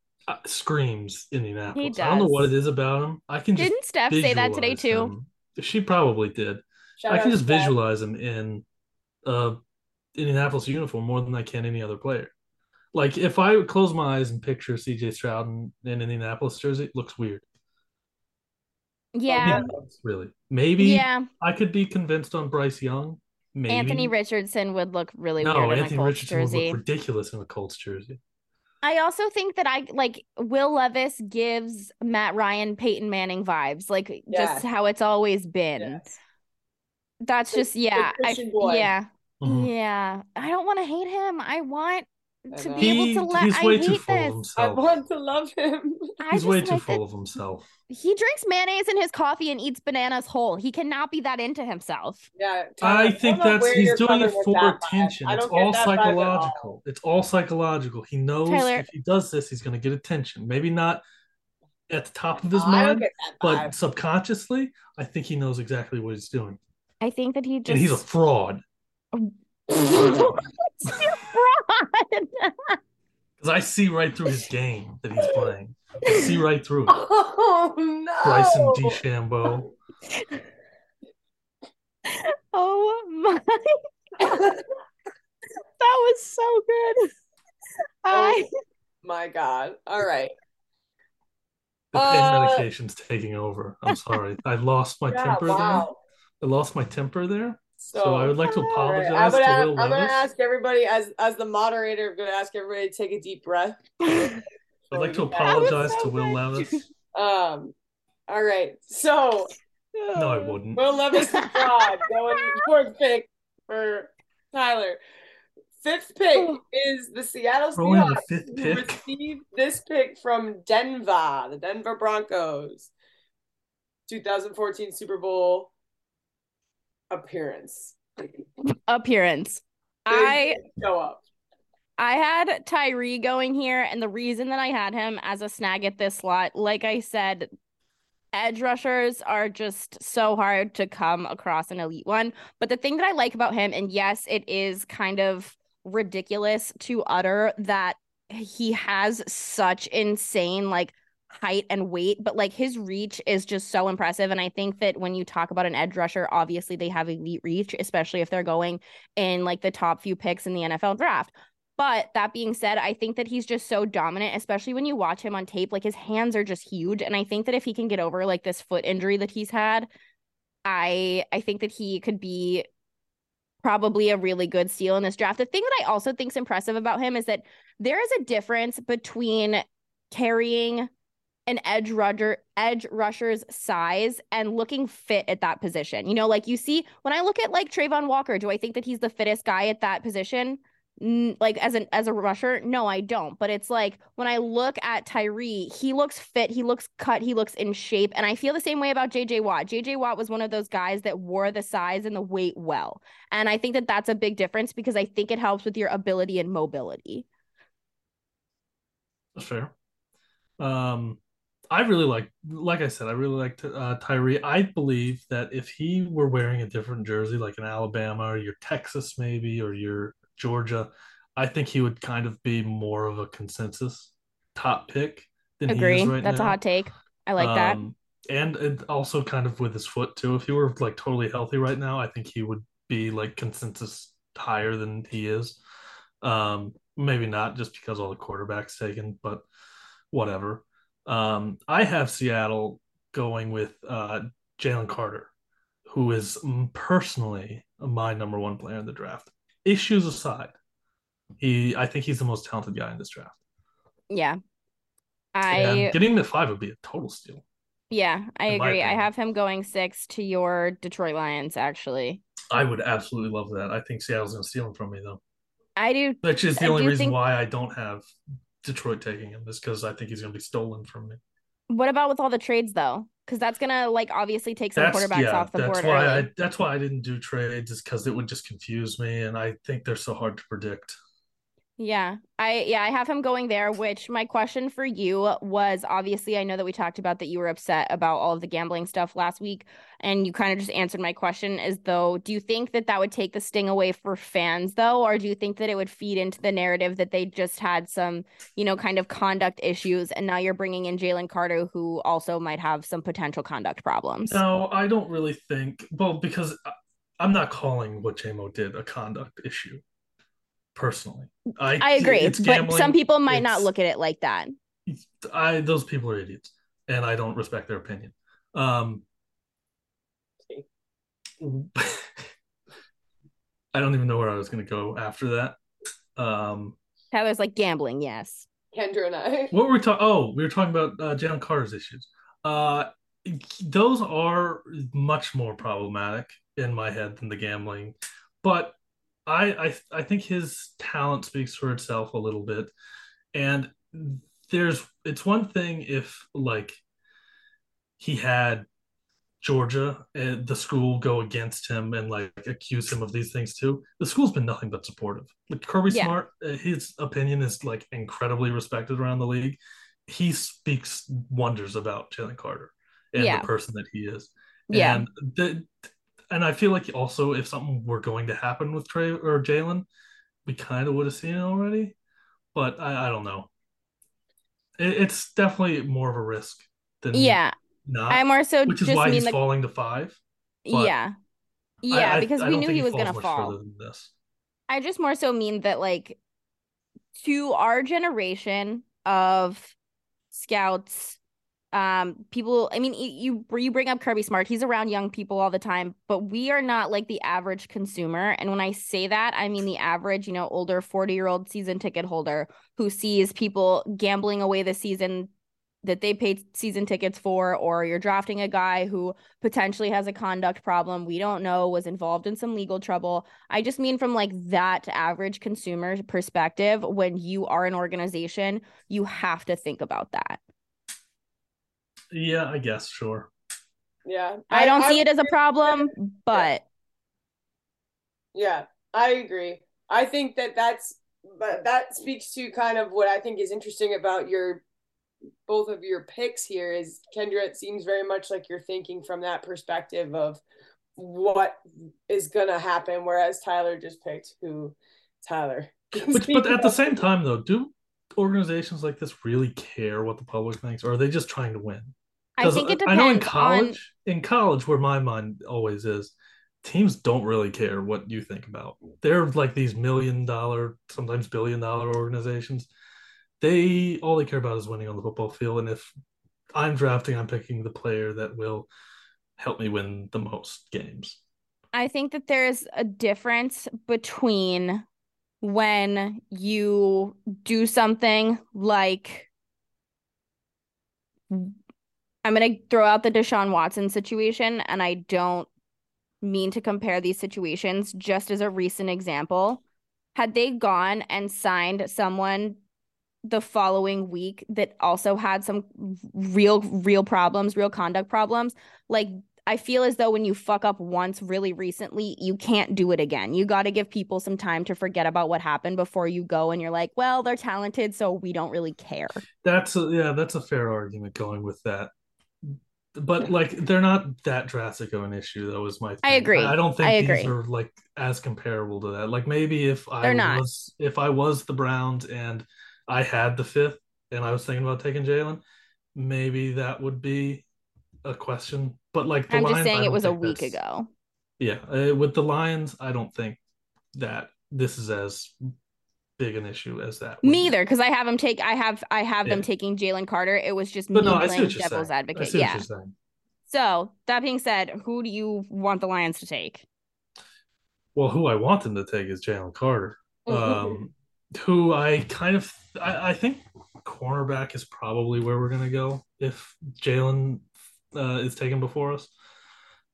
screams Indianapolis. He does. I don't know what it is about him. I can. Didn't Steph say that today too? She probably did. I can just visualize him in Indianapolis uniform more than I can any other player. Like, if I would close my eyes and picture CJ Stroud in an Indianapolis jersey, it looks weird. Yeah. Really. Maybe. Yeah. I could be convinced on Bryce Young. Maybe. Anthony Richardson would look really weird in a Colts jersey. Would look ridiculous in a Colts jersey. I also think that I like Will Levis gives Matt Ryan Peyton Manning vibes, like just how it's always been. Yes. That's just I don't want to hate him. I want to be able to I want to love him. He's way too full of himself. He drinks mayonnaise in his coffee and eats bananas whole. He cannot be that into himself. Yeah, I think that's he's doing it for attention. It's all psychological. It's all psychological. He knows if he does this, he's going to get attention. Maybe not at the top of his mind, but subconsciously, I think he knows exactly what he's doing. I think that he just... And he's a fraud. Because I see right through his game that he's playing. I see right through it. Oh no, Bryson DeChambeau. Oh my! That was so good. Oh my god! All right. The pain medication's taking over. I'm sorry. I lost my temper there. I lost my temper there. So I would like to apologize to Will Levis. I'm going to ask everybody, as the moderator, I'm going to ask everybody to take a deep breath. I'd like to apologize to Will Levis. All right. So. No, I wouldn't. Will Levis is fraud. Going fourth pick for Tyler. Fifth pick is the Seattle Seahawks. Who received this pick from Denver, the Denver Broncos. 2014 Super Bowl. Appearance. I show up. I had Tyree going here, and the reason that I had him as a snag at this slot, like I said, edge rushers are just so hard to come across an elite one. But the thing that I like about him, and yes, it is kind of ridiculous to utter that he has such insane height and weight, but his reach is just so impressive. And I think that when you talk about an edge rusher, obviously they have elite reach, especially if they're going in the top few picks in the NFL draft. But that being said, I think that he's just so dominant, especially when you watch him on tape, his hands are just huge. And I think that if he can get over this foot injury that he's had, I think that he could be probably a really good steal in this draft. The thing that I also think is impressive about him is that there is a difference between carrying an edge rusher's size and looking fit at that position. You see, when I look at Trayvon Walker, do I think that he's the fittest guy at that position? As a rusher? No, I don't. But it's when I look at Tyree, he looks fit, he looks cut, he looks in shape. And I feel the same way about JJ Watt. JJ Watt was one of those guys that wore the size and the weight well. And I think that that's a big difference because I think it helps with your ability and mobility. That's fair. I really liked Tyree. I believe that if he were wearing a different jersey, like an Alabama or your Texas maybe, or your Georgia, I think he would kind of be more of a consensus top pick than he is right now. That's a hot take. I like that. And it also kind of with his foot too. If he were totally healthy right now, I think he would be consensus higher than he is. Maybe not just because all the quarterbacks taken, but whatever. I have Seattle going with Jalen Carter, who is personally my number one player in the draft. Issues aside, I think he's the most talented guy in this draft. Yeah. And getting him at 5 would be a total steal. Yeah, I agree. I have him going 6 to your Detroit Lions, actually. I would absolutely love that. I think Seattle's going to steal him from me, though. I do. Which is the only reason why I don't have Detroit taking him, is because I think he's going to be stolen from me. What about with all the trades, though? Because that's going to obviously take some quarterbacks off the board. That's why I didn't do trades, is because it would just confuse me, and I think they're so hard to predict. Yeah, I have him going there, which my question for you was, obviously, I know that we talked about that you were upset about all of the gambling stuff last week, and you kind of just answered my question as though, do you think that would take the sting away for fans, though, or do you think that it would feed into the narrative that they just had some, kind of conduct issues, and now you're bringing in Jalen Carter, who also might have some potential conduct problems? No, I don't really think, because I'm not calling what J-Mo did a conduct issue. Personally, I agree. It's gambling, but some people might not look at it like that. Those people are idiots, and I don't respect their opinion. I don't even know where I was going to go after that. Tyler's like gambling, yes. Kendra and I. What were we talking? Oh, we were talking about Jalen Carter's issues. Those are much more problematic in my head than the gambling, but I think his talent speaks for itself a little bit, and it's one thing if like he had Georgia and the school go against him and like accuse him of these things too. The school's been nothing but supportive. Like Kirby Smart, his opinion is like incredibly respected around the league. He speaks wonders about Jalen Carter and the person that he is. Yeah. And I feel like also if something were going to happen with Trey or Jalen, we kind of would have seen it already, but I don't know. It's definitely more of a risk than not. I more so which is just why he's falling to 5. Because we knew he was going to fall. I just more so mean that like to our generation of scouts, people, I mean, you bring up Kirby Smart, he's around young people all the time, but we are not like the average consumer. And when I say that, I mean the average, you know, older 40-year-old season ticket holder who sees people gambling away the season that they paid season tickets for, or you're drafting a guy who potentially has a conduct problem. We don't know, was involved in some legal trouble. I just mean from like that average consumer perspective, when you are an organization, you have to think about that. Yeah, I guess. Sure. Yeah. I don't see it as a problem, but. Yeah, I agree. I think that speaks to kind of what I think is interesting about both of your picks here is, Kendra, it seems very much like you're thinking from that perspective of what is going to happen, whereas Tyler just picked who Tyler. But at the same time, though, do organizations like this really care what the public thinks, or are they just trying to win? I think it depends. I know in college, where my mind always is, teams don't really care what you think about. They're like these $1 million, sometimes $1 billion organizations. All they care about is winning on the football field. And if I'm drafting, I'm picking the player that will help me win the most games. I think that there's a difference between when you do something like, I'm going to throw out the Deshaun Watson situation, and I don't mean to compare these situations, just as a recent example. Had they gone and signed someone the following week that also had some real problems, real conduct problems, like I feel as though when you fuck up once really recently, you can't do it again. You got to give people some time to forget about what happened before you go and you're like, well, they're talented, so we don't really care. That's a fair argument going with that. But like, they're not that drastic of an issue, though, is my thing. I agree. I don't think these are like as comparable to that. Like maybe if I was the Browns and I had the 5th and I was thinking about taking Jalen, maybe that would be a question. But like the Lions, I'm just saying it was a week ago. Yeah. With the Lions, I don't think that this is as big an issue as that. Me either. Cause I have them taking Jalen Carter. It was just playing devil's advocate. Yeah. So that being said, who do you want the Lions to take? Well, who I want them to take is Jalen Carter. Mm-hmm. Who I think cornerback is probably where we're going to go if Jalen is taken before us.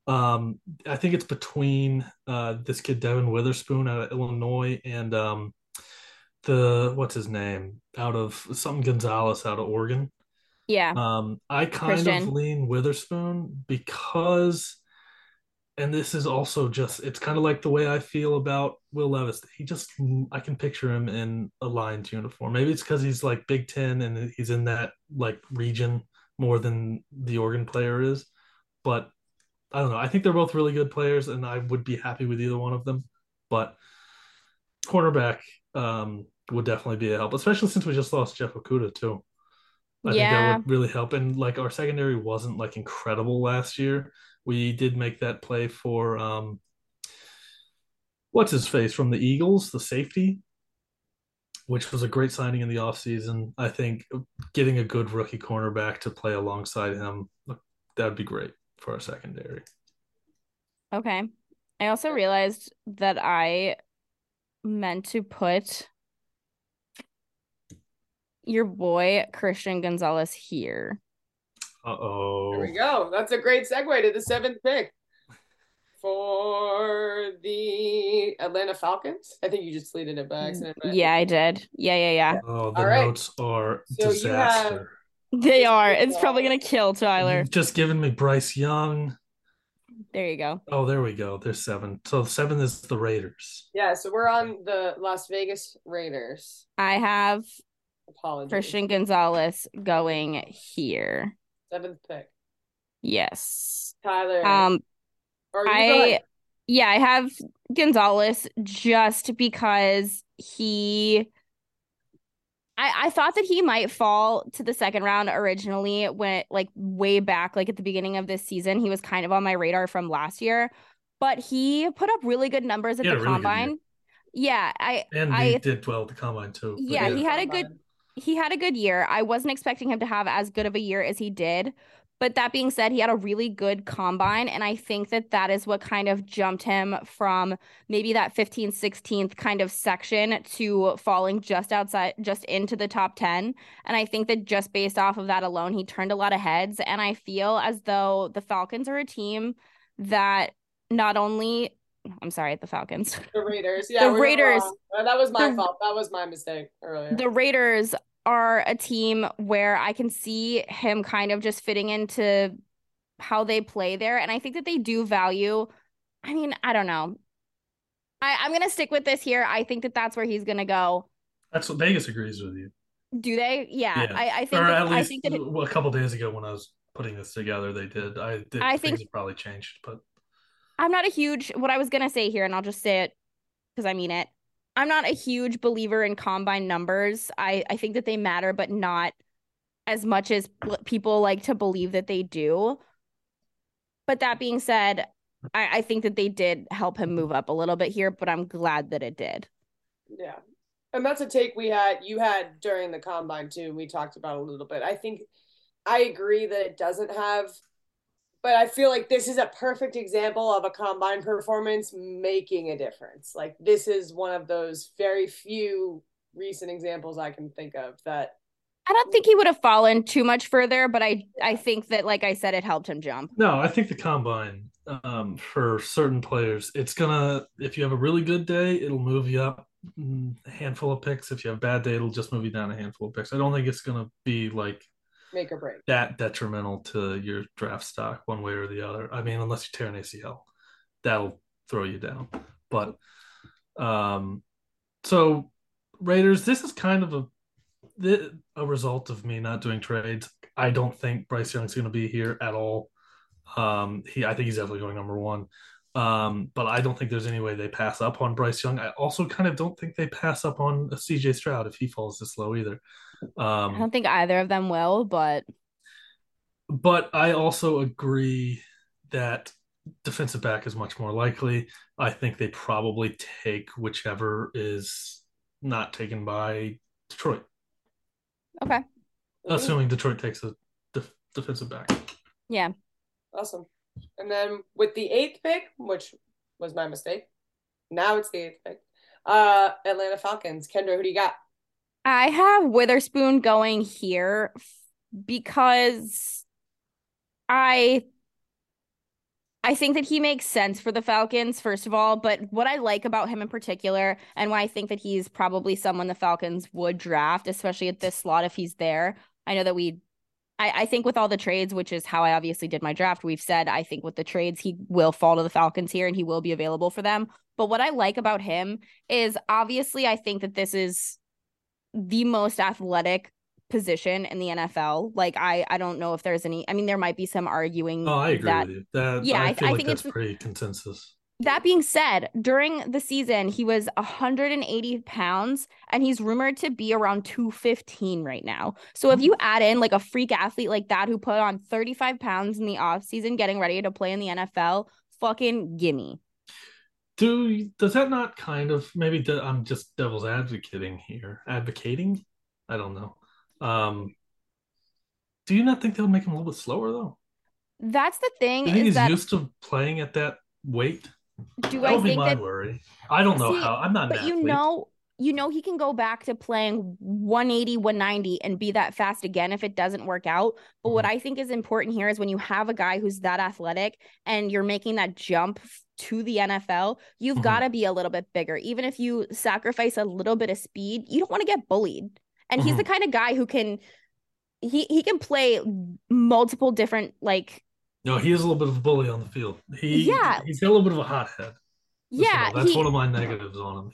I think it's between this kid, Devin Witherspoon out of Illinois, and Gonzalez out of Oregon. Yeah. I kind of lean Witherspoon because, and this is also just, it's kind of like the way I feel about Will Levis. I can picture him in a Lions uniform. Maybe it's because he's like Big Ten and he's in that like region more than the Oregon player is. But I don't know. I think they're both really good players and I would be happy with either one of them. But cornerback would definitely be a help, especially since we just lost Jeff Okudah too. I think that would really help. And like our secondary wasn't like incredible last year. We did make that play for what's-his-face from the Eagles, the safety, which was a great signing in the offseason. I think getting a good rookie cornerback to play alongside him that'd be great for our secondary. Okay. I also realized that I meant to put your boy Christian Gonzalez here. Uh-oh. There we go. That's a great segue to the seventh pick for the Atlanta Falcons. I think you just slid it by accident. Right? Yeah, I did. Yeah. Oh, the notes are disaster. They are. It's probably going to kill Tyler. You've just given me Bryce Young. There you go. Oh, there we go. There's seven. So seven is the Raiders. Yeah, so we're on the Las Vegas Raiders. I have Christian Gonzalez going here. Seventh pick. Yes. Tyler. I have Gonzalez just because I thought that he might fall to the second round originally when, like, way back, like at the beginning of this season. He was kind of on my radar from last year, but he put up really good numbers at the combine. Really he did well at the combine too. Yeah, he had a good year. I wasn't expecting him to have as good of a year as he did. But that being said, he had a really good combine, and I think that is what kind of jumped him from maybe that 15th, 16th kind of section to falling just into the top 10. And I think that just based off of that alone, he turned a lot of heads. And I feel as though the Falcons are a team that not only – I'm sorry, the Falcons. The Raiders. Yeah, the Raiders. That was my fault. That was my mistake earlier. The Raiders – are a team where I can see him kind of just fitting into how they play there. And I think that they do value, I mean, I don't know. I'm going to stick with this here. I think that that's where he's going to go. That's what Vegas agrees with you. Do they? Yeah. I think a couple days ago when I was putting this together, they did. I think things have probably changed, but I'm not a huge, what I was going to say here, and I'll just say it because I mean it. I'm not a huge believer in combine numbers. I think that they matter, but not as much as people like to believe that they do. But that being said, I think that they did help him move up a little bit here, but I'm glad that it did. Yeah. And that's a take you had during the combine too. We talked about a little bit. I think I agree that it doesn't have, but I feel like this is a perfect example of a combine performance making a difference. Like, this is one of those very few recent examples I can think of that. I don't think he would have fallen too much further, but I think that, like I said, it helped him jump. No, I think the combine for certain players, it's gonna, if you have a really good day, it'll move you up a handful of picks. If you have a bad day, it'll just move you down a handful of picks. I don't think it's going to be like, make or break that detrimental to your draft stock one way or the other. I mean, unless you tear an ACL, that'll throw you down. But so Raiders, this is kind of a result of me not doing trades. I don't think Bryce Young's going to be here at all. I think he's definitely going number one. But I don't think there's any way they pass up on Bryce Young. I also kind of don't think they pass up on a CJ Stroud if he falls this low either. I don't think either of them will, but I also agree that defensive back is much more likely. I think they probably take whichever is not taken by Detroit. Okay. Assuming Detroit takes a defensive back. Yeah. Awesome. And then with the eighth pick, which was my mistake, now it's the eighth pick, Atlanta Falcons. Kendra, who do you got? I have Witherspoon going here because I think that he makes sense for the Falcons, first of all. But what I like about him in particular, and why I think that he's probably someone the Falcons would draft, especially at this slot if he's there. I know that I think with all the trades, which is how I obviously did my draft, we've said, I think with the trades, he will fall to the Falcons here and he will be available for them. But what I like about him is, obviously, I think that this is the most athletic position in the NFL. Like, I don't know if there's any, I mean, there might be some arguing. Oh, I agree with you. I think that's pretty consensus. That being said, during the season, he was 180 pounds and he's rumored to be around 215 right now. So if you add in like a freak athlete like that who put on 35 pounds in the offseason getting ready to play in the NFL, fucking gimme. Does that not kind of, maybe I'm just devil's advocating here. Advocating? I don't know. Do you not think that would make him a little bit slower though? That's the thing. You think he's used to playing at that weight? That would be my worry. I don't know how. I'm not an athlete. You know he can go back to playing 180, 190 and be that fast again if it doesn't work out. But what I think is important here is when you have a guy who's that athletic and you're making that jump to the NFL, you've got to be a little bit bigger. Even if you sacrifice a little bit of speed, you don't want to get bullied. And he's the kind of guy who can he can play multiple different like. No, he is a little bit of a bully on the field. He's got a little bit of a hothead. Yeah, that's one of my negatives on him.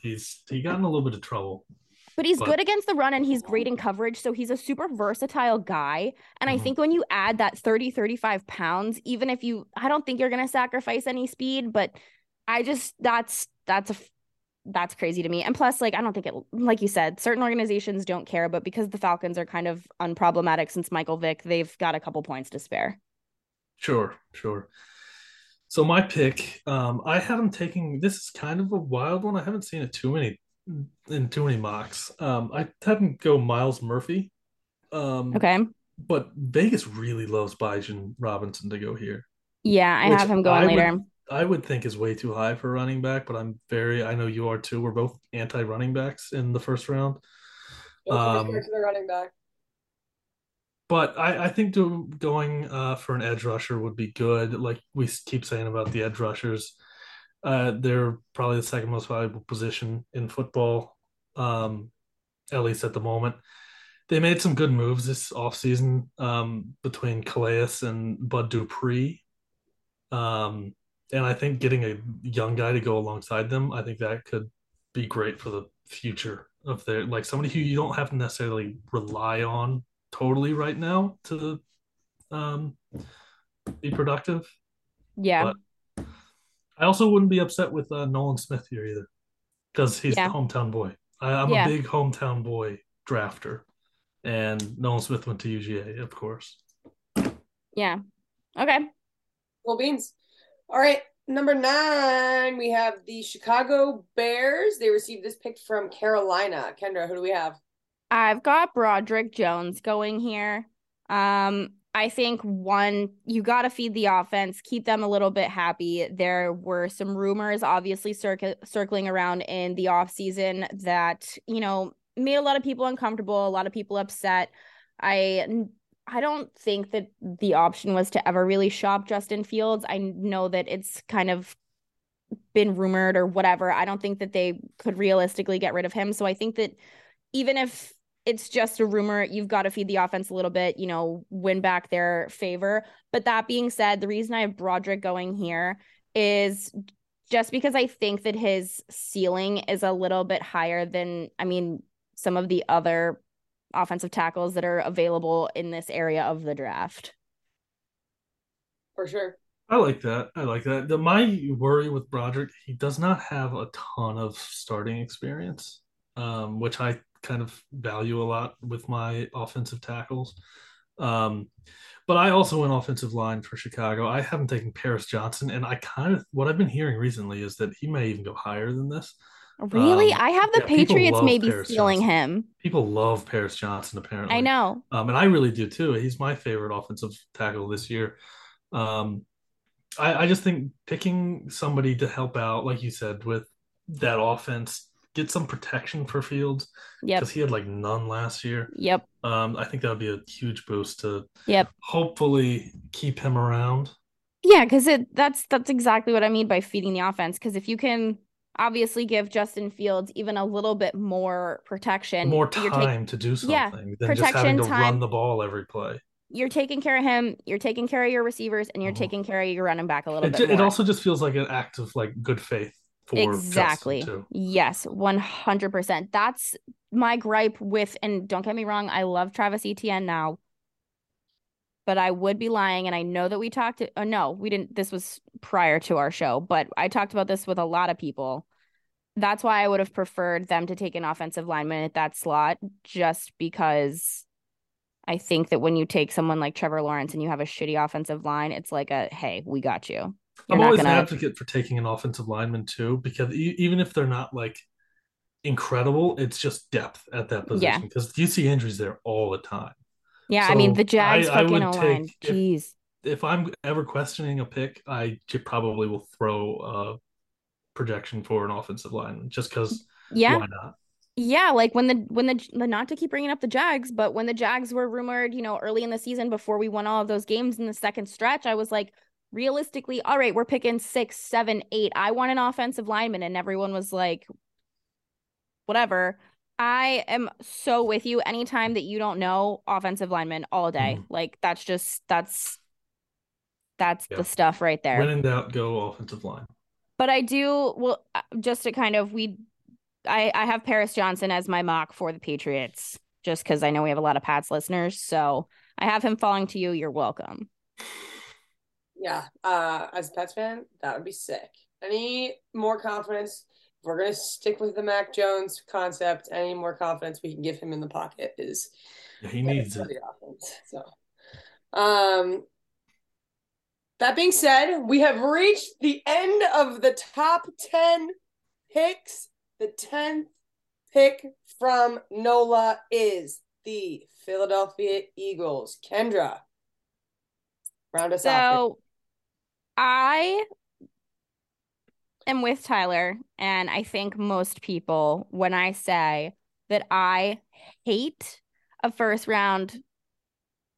He got in a little bit of trouble. But he's good against the run, and he's great in coverage, so he's a super versatile guy. And I think when you add that 30, 35 pounds, even if you – I don't think you're going to sacrifice any speed, but I just – that's crazy to me. And plus, like, I don't think it – like you said, certain organizations don't care, but because the Falcons are kind of unproblematic since Michael Vick, they've got a couple points to spare. Sure. So my pick, I have him taking – this is kind of a wild one. I haven't seen it too many mocks. I had him go Miles Murphy. Okay. But Vegas really loves Bijan Robinson to go here. Yeah, I have him going later. I would think is way too high for running back, but I'm I know you are too. We're both anti-running backs in the first round. The running back. But I think going for an edge rusher would be good. Like we keep saying about the edge rushers, they're probably the second most valuable position in football, at least at the moment. They made some good moves this offseason between Calais and Bud Dupree. And I think getting a young guy to go alongside them, I think that could be great for the future of their, like somebody who you don't have to necessarily rely on totally right now to be productive. Yeah. But I also wouldn't be upset with Nolan Smith here either because he's a hometown boy. I'm a big hometown boy drafter, and Nolan Smith went to UGA, of course. Yeah. Okay. Well, beans. All right. Number 9, we have the Chicago Bears. They received this pick from Carolina. Kendra, who do we have? I've got Broderick Jones going here. I think, one, you got to feed the offense, keep them a little bit happy. There were some rumors, obviously, circling around in the offseason that, you know, made a lot of people uncomfortable, a lot of people upset. I don't think that the option was to ever really shop Justin Fields. I know that it's kind of been rumored or whatever. I don't think that they could realistically get rid of him. So I think that even if it's just a rumor, you've got to feed the offense a little bit, you know, win back their favor. But that being said, the reason I have Broderick going here is just because I think that his ceiling is a little bit higher than, I mean, some of the other offensive tackles that are available in this area of the draft. For sure. I like that. My worry with Broderick, he does not have a ton of starting experience, which I kind of value a lot with my offensive tackles. But I also went offensive line for Chicago. I haven't taken Paris Johnson, and I kind of, what I've been hearing recently is that he may even go higher than this. Really? I have the Patriots maybe stealing him. People love Paris Johnson, apparently. I know. And I really do too. He's my favorite offensive tackle this year. I just think picking somebody to help out, like you said, with that offense, get some protection for Fields because he had like none last year. I think that would be a huge boost to hopefully keep him around. Yeah, because that's exactly what I mean by feeding the offense. Because if you can obviously give Justin Fields even a little bit more protection, more time to do something than just having to run the ball every play. You're taking care of him, you're taking care of your receivers, and you're taking care of your running back a little bit more. It also just feels like an act of like good faith. Exactly. Yes, 100%. That's my gripe with, and don't get me wrong, I love Travis Etienne now, but I would be lying, and I know that we talked to, no, we didn't, this was prior to our show, but I talked about this with a lot of people. That's why I would have preferred them to take an offensive lineman at that slot, just because I think that when you take someone like Trevor Lawrence and you have a shitty offensive line, it's like a, hey, we got you. I'm always an advocate for taking an offensive lineman too, because even if they're not like incredible, it's just depth at that position because you see injuries there all the time. Yeah, so I mean the Jags fucking O-line. Jeez. if I'm ever questioning a pick, I probably will throw a projection for an offensive line just because. Yeah. Why not? Yeah, like when the not to keep bringing up the Jags, but when the Jags were rumored, you know, early in the season before we won all of those games in the second stretch, I was like, realistically, all right, we're picking 6, 7, 8. I want an offensive lineman, and everyone was like, whatever. I am so with you. Anytime that you don't know, offensive lineman all day. Mm-hmm. Like that's the stuff right there. When in doubt, go offensive line. But I do I have Paris Johnson as my mock for the Patriots just because I know we have a lot of Pats listeners. So I have him falling to you. You're welcome. Yeah. As a Pats fan, that would be sick. Any more confidence? If we're going to stick with the Mac Jones concept, any more confidence we can give him in the pocket is. Yeah, he needs it. The offense, so. That being said, we have reached the end of the top 10 picks. The 10th pick from NOLA is the Philadelphia Eagles. Kendra, round us out. So I am with Tyler, and I think most people, when I say that I hate a first-round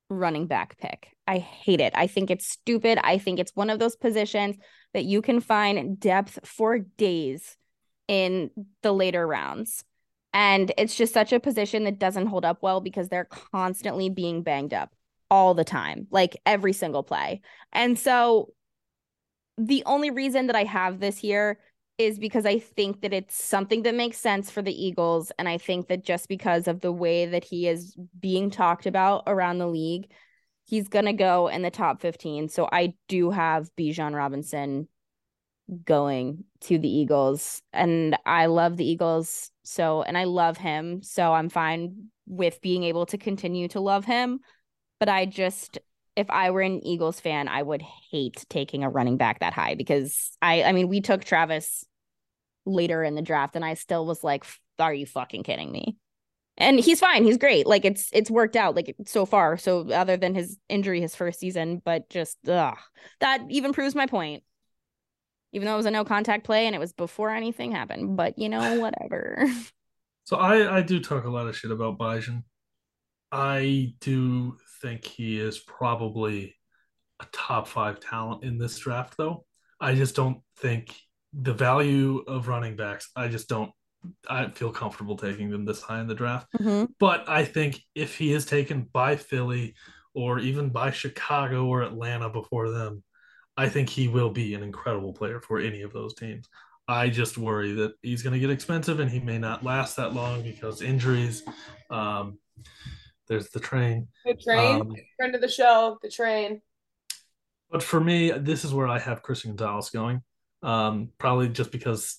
running back pick, I hate it. I think it's stupid. I think it's one of those positions that you can find depth for days in the later rounds, and it's just such a position that doesn't hold up well because they're constantly being banged up all the time, like every single play. And so the only reason that I have this here is because I think that it's something that makes sense for the Eagles, and I think that just because of the way that he is being talked about around the league, he's gonna go in the top 15. So I do have Bijan Robinson going to the Eagles, and I love the Eagles, so, and I love him, so I'm fine with being able to continue to love him. But I just, if I were an Eagles fan, I would hate taking a running back that high, because I mean, we took Travis later in the draft, and I still was like, are you fucking kidding me? And he's fine, he's great, like it's worked out, like so far, so other than his injury his first season, but just that even proves my point. Even though it was a no-contact play and it was before anything happened. But, you know, whatever. So I do talk a lot of shit about Bijan. I do think he is probably a top 5 talent in this draft, though. I just don't think the value of running backs, I feel comfortable taking them this high in the draft. Mm-hmm. But I think if he is taken by Philly or even by Chicago or Atlanta before them, I think he will be an incredible player for any of those teams. I just worry that he's going to get expensive and he may not last that long because injuries. There's the train. The train, friend of the show, the train. But for me, this is where I have Christian Gonzalez going. Probably just because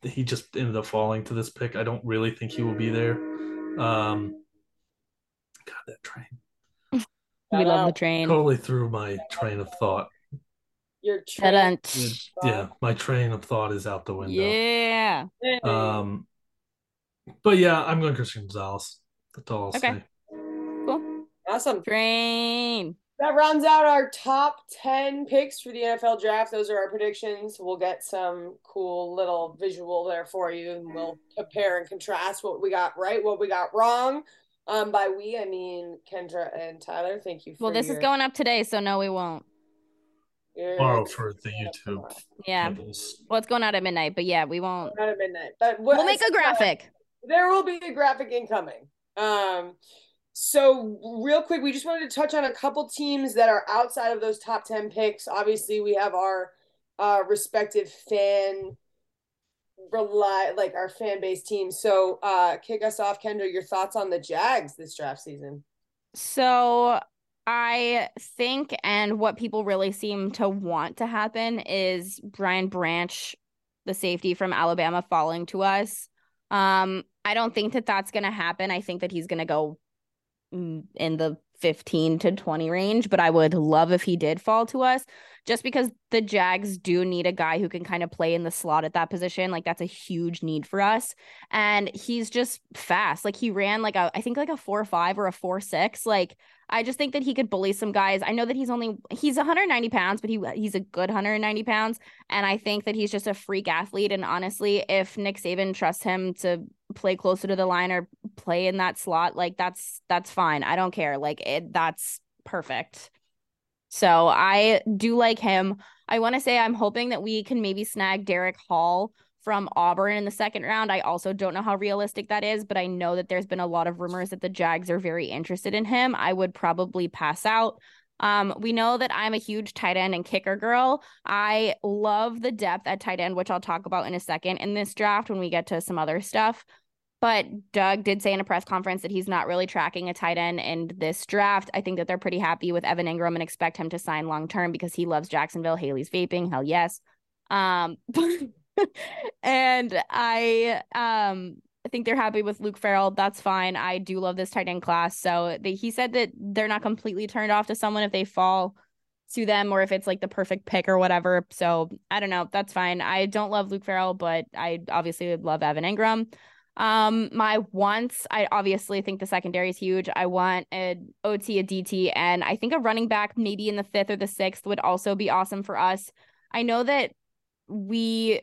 he just ended up falling to this pick. I don't really think he will be there. God, that train. We love the train. Totally threw my train of thought. My train of thought is out the window. Yeah. But yeah, I'm going Christian Gonzalez. That's all I'll say. Cool. Awesome. Train. That rounds out our top 10 picks for the NFL draft. Those are our predictions. We'll get some cool little visual there for you, and we'll compare and contrast what we got right, what we got wrong. By we, I mean Kendra and Tyler. Thank you for this is going up today, so no, we won't. Tomorrow for the YouTube. Yeah. Levels. Well, it's going out at midnight, but yeah, we won't. Not at midnight, but we'll make a graphic. There will be a graphic incoming. So real quick, we just wanted to touch on a couple teams that are outside of those top 10 picks. Obviously, we have our respective our fan base team. So kick us off, Kendra. Your thoughts on the Jags this draft season? So I think, and what people really seem to want to happen, is Brian Branch, the safety from Alabama, falling to us. I don't think that that's going to happen. I think that he's going to go in the 15 to 20 range, but I would love if he did fall to us just because the Jags do need a guy who can kind of play in the slot at that position. Like, that's a huge need for us. And he's just fast. Like, he ran like a 4.5 or a 4.6. Like, I just think that he could bully some guys. I know that he's 190 pounds, but he's a good 190 pounds. And I think that he's just a freak athlete. And honestly, if Nick Saban trusts him to play closer to the line or play in that slot, like that's fine. I don't care. Like that's perfect. So I do like him. I want to say I'm hoping that we can maybe snag Derek Hall from Auburn in the second round. I also don't know how realistic that is, but I know that there's been a lot of rumors that the Jags are very interested in him. I would probably pass out. We know that I'm a huge tight end and kicker girl. I love the depth at tight end, which I'll talk about in a second in this draft when we get to some other stuff. But Doug did say in a press conference that he's not really tracking a tight end in this draft. I think that they're pretty happy with Evan Ingram and expect him to sign long-term because he loves Jacksonville. Haley's vaping. Hell yes. And I think they're happy with Luke Farrell. That's fine. I do love this tight end class. So he said that they're not completely turned off to someone if they fall to them or if it's like the perfect pick or whatever. So I don't know. That's fine. I don't love Luke Farrell, but I obviously would love Evan Ingram. My wants, I obviously think the secondary is huge. I want an OT, a DT, and I think a running back maybe in the 5th or the 6th would also be awesome for us. I know that we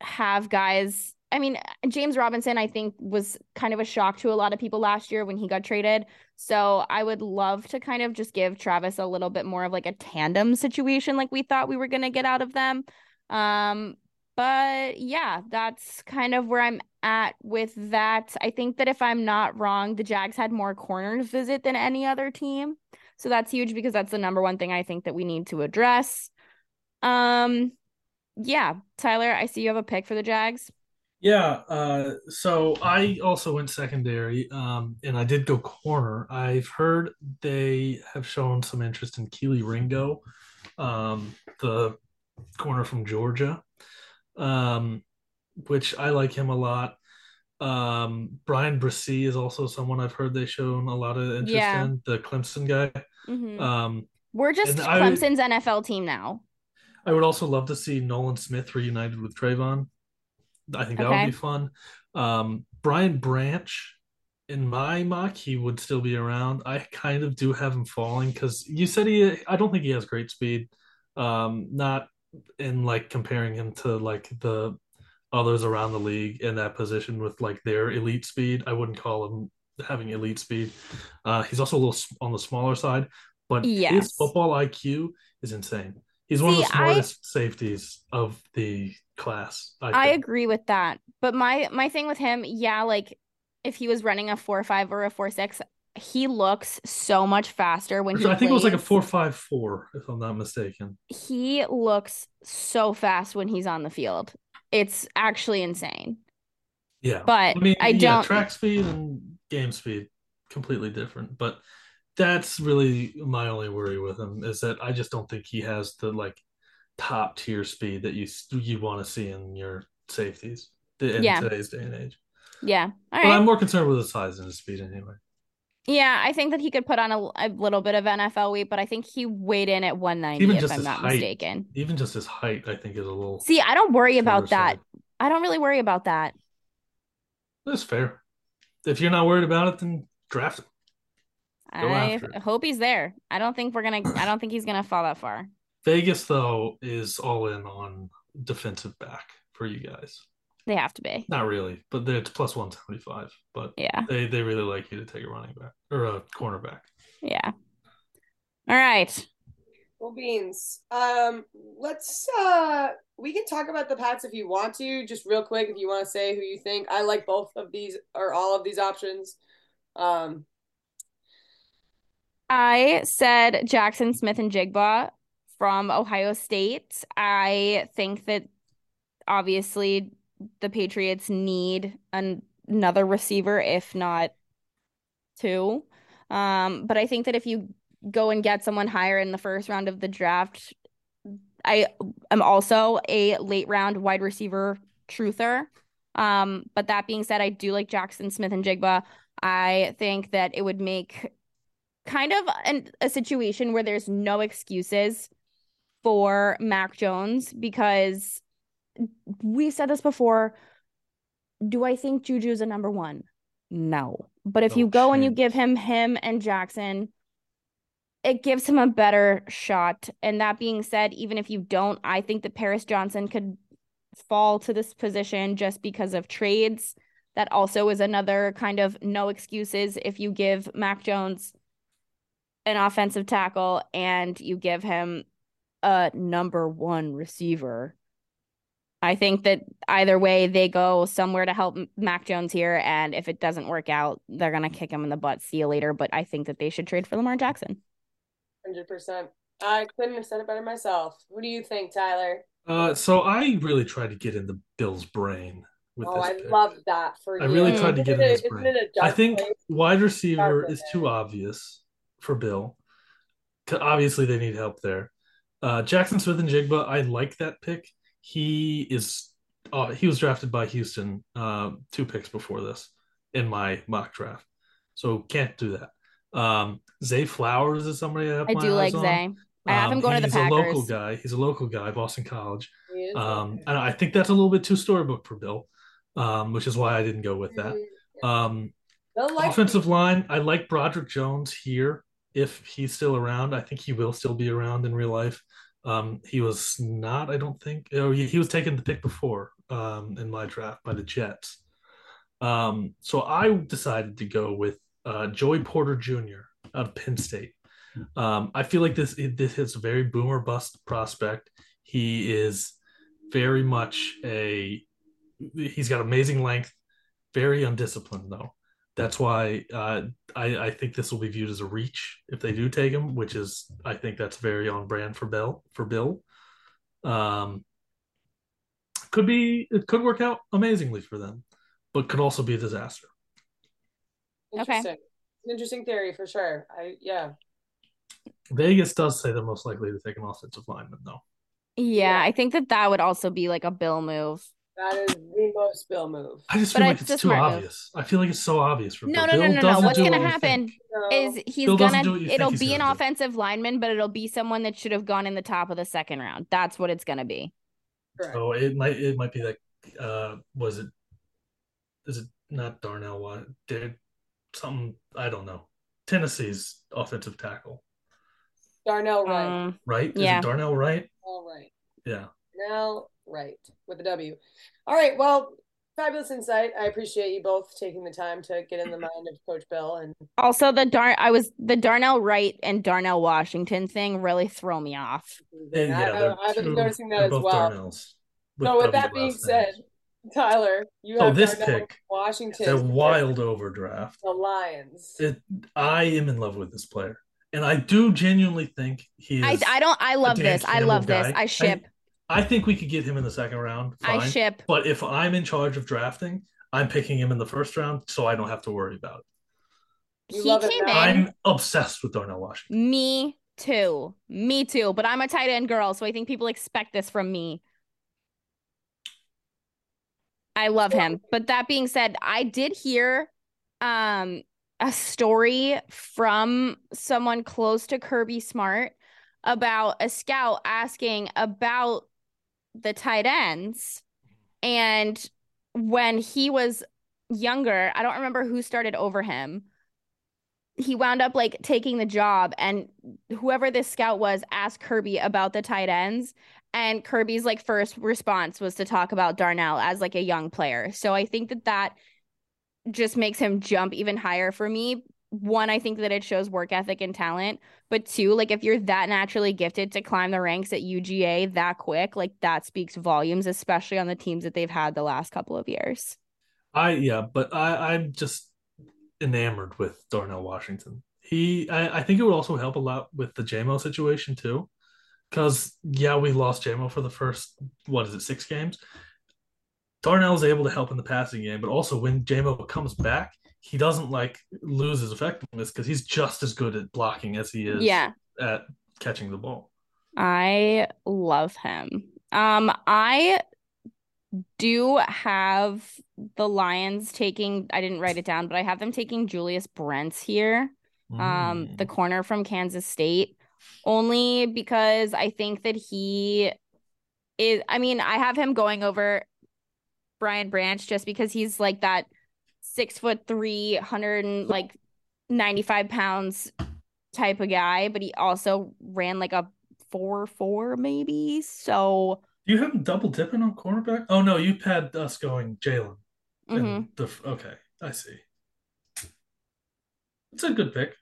have guys. I mean, James Robinson, I think, was kind of a shock to a lot of people last year when he got traded. So I would love to kind of just give Travis a little bit more of like a tandem situation like we thought we were going to get out of them. But yeah, that's kind of where I'm at with that. I think that if I'm not wrong, the Jags had more corners visit than any other team. So that's huge because that's the number one thing I think that we need to address. Yeah, Tyler, I see you have a pick for the Jags. Yeah, so I also went secondary, and I did go corner. I've heard they have shown some interest in Kelee Ringo, the corner from Georgia, which I like him a lot. Brian Brisee is also someone I've heard they shown a lot of interest in, the Clemson guy. Mm-hmm. We're just Clemson's NFL team now. I would also love to see Nolan Smith reunited with Trayvon. I think that would be fun. Brian Branch, in my mock, he would still be around. I kind of do have him falling because you said I don't think he has great speed. Not in like comparing him to like the others around the league in that position with like their elite speed. I wouldn't call him having elite speed. He's also a little on the smaller side, but his football IQ is insane. He's one of the smartest safeties of the class. I agree with that. But my thing with him, like if he was running a 4.5 or a 4.6, he looks so much faster when he plays. I think it was like a 4.54, if I'm not mistaken. He looks so fast when he's on the field. It's actually insane. Yeah. But I don't track speed and game speed completely different, but that's really my only worry with him is that I just don't think he has the like top tier speed that you want to see in your safeties in today's day and age. Yeah. All right. But I'm more concerned with his size and his speed anyway. Yeah, I think that he could put on a little bit of NFL weight, but I think he weighed in at 190 if I'm not mistaken. Even just his height, I think, is a little... See, I don't worry about that. I don't really worry about that. That's fair. If you're not worried about it, then draft him. I hope he's there. I don't think he's gonna fall that far. Vegas though is all in on defensive back for you guys. They have to be. Not really, but it's plus 175. But yeah, they really like you to take a running back or a cornerback. Yeah. All right. Well, Beans. Let's we can talk about the Pats if you want to, just real quick. If you want to say who you think, I like both of these or all of these options. I said Jackson Smith-Njigba from Ohio State. I think that obviously the Patriots need another receiver, if not two. But I think that if you go and get someone higher in the first round of the draft, I am also a late round wide receiver truther. But that being said, I do like Jackson Smith-Njigba. I think that it would make kind of a situation where there's no excuses for Mac Jones because we said this before. Do I think Juju's a number one? No. But if you go and you give him and Jackson, it gives him a better shot. And that being said, even if you don't, I think that Paris Johnson could fall to this position just because of trades. That also is another kind of no excuses. If you give Mac Jones an offensive tackle and you give him a number one receiver, I think that either way they go somewhere to help Mac Jones here. And if it doesn't work out, they're going to kick him in the butt. See you later. But I think that they should trade for Lamar Jackson. 100%. I couldn't have said it better myself. What do you think, Tyler? So I really tried to get in the Bills' brain with this pick. Love that for you. I really tried to get in his brain. I think wide receiver is too obvious for Bill. Obviously, they need help there. Jackson Smith-Njigba, I like that pick. He was drafted by Houston 2 picks before this in my mock draft. So can't do that. Zay Flowers is somebody that I do like. Zay. I have him going to the Packers. He's a local guy. Boston College. And I think that's a little bit too storybook for Bill, which is why I didn't go with that. Offensive line, I like Broderick Jones here if he's still around. I think he will still be around in real life. He was not, I don't think. He was taken the pick before in my draft by the Jets. So I decided to go with Joey Porter Jr. out of Penn State. I feel like this is a very boomer bust prospect. He is very much he's got amazing length, very undisciplined though. That's why I think this will be viewed as a reach if they do take him, which is, I think that's very on brand for Bill. It could work out amazingly for them, but could also be a disaster. Interesting. Okay. Interesting theory for sure. Vegas does say they're most likely to take an offensive lineman, though. Yeah, I think that would also be like a Bill move. That is the most Bill move. I just feel like it's too obvious. I feel like it's so obvious for Bill. No. What's going to happen is it'll be an offensive lineman, but it'll be someone that should have gone in the top of the second round. That's what it's going to be. Correct. So it might be like, is it not Darnell Washington? I don't know. Tennessee's offensive tackle. Darnell Wright. Right? Yeah. Is it Darnell Wright? All right. Yeah. Darnell Wright with a W. All right. Well, fabulous insight. I appreciate you both taking the time to get in the mind of Coach Bill. And also the Darnell Wright and Darnell Washington thing really throw me off. And I've been noticing that as well. So with that being said, Tyler, you have this pick, Washington. It's a wild overdraft. The Lions. I am in love with this player. And I do genuinely think he is. I love this. I love this. I ship. I think we could get him in the second round. Fine. I ship. But if I'm in charge of drafting, I'm picking him in the first round, so I don't have to worry about it. I'm obsessed with Darnell Washington. Me too. But I'm a tight end girl, so I think people expect this from me. I love him. But that being said, I did hear a story from someone close to Kirby Smart about a scout asking about the tight ends. And when he was younger, I don't remember who started over him. He wound up like taking the job, and whoever this scout was asked Kirby about the tight ends. And Kirby's like first response was to talk about Darnell as like a young player. So I think that just makes him jump even higher for me. One, I think that it shows work ethic and talent, but two, like if you're that naturally gifted to climb the ranks at UGA that quick, like that speaks volumes, especially on the teams that they've had the last couple of years. I'm just enamored with Darnell Washington. I think it would also help a lot with the J-Mo situation too, because we lost J-Mo for the first 6 games. Darnell is able to help in the passing game, but also when J-Mo comes back, he doesn't lose his effectiveness because he's just as good at blocking as he is at catching the ball. I love him. I do have the Lions taking, I didn't write it down, but I have them taking Julius Brents here, the corner from Kansas State. only because I think that he is, I mean, I have him going over Brian Branch just because he's like that 6'3", 195 pounds type of guy, but he also ran like a 4.4 maybe. So you have him double dipping on cornerback? Oh no, you had us going Jalen. Mm-hmm. Okay, I see. It's a good pick.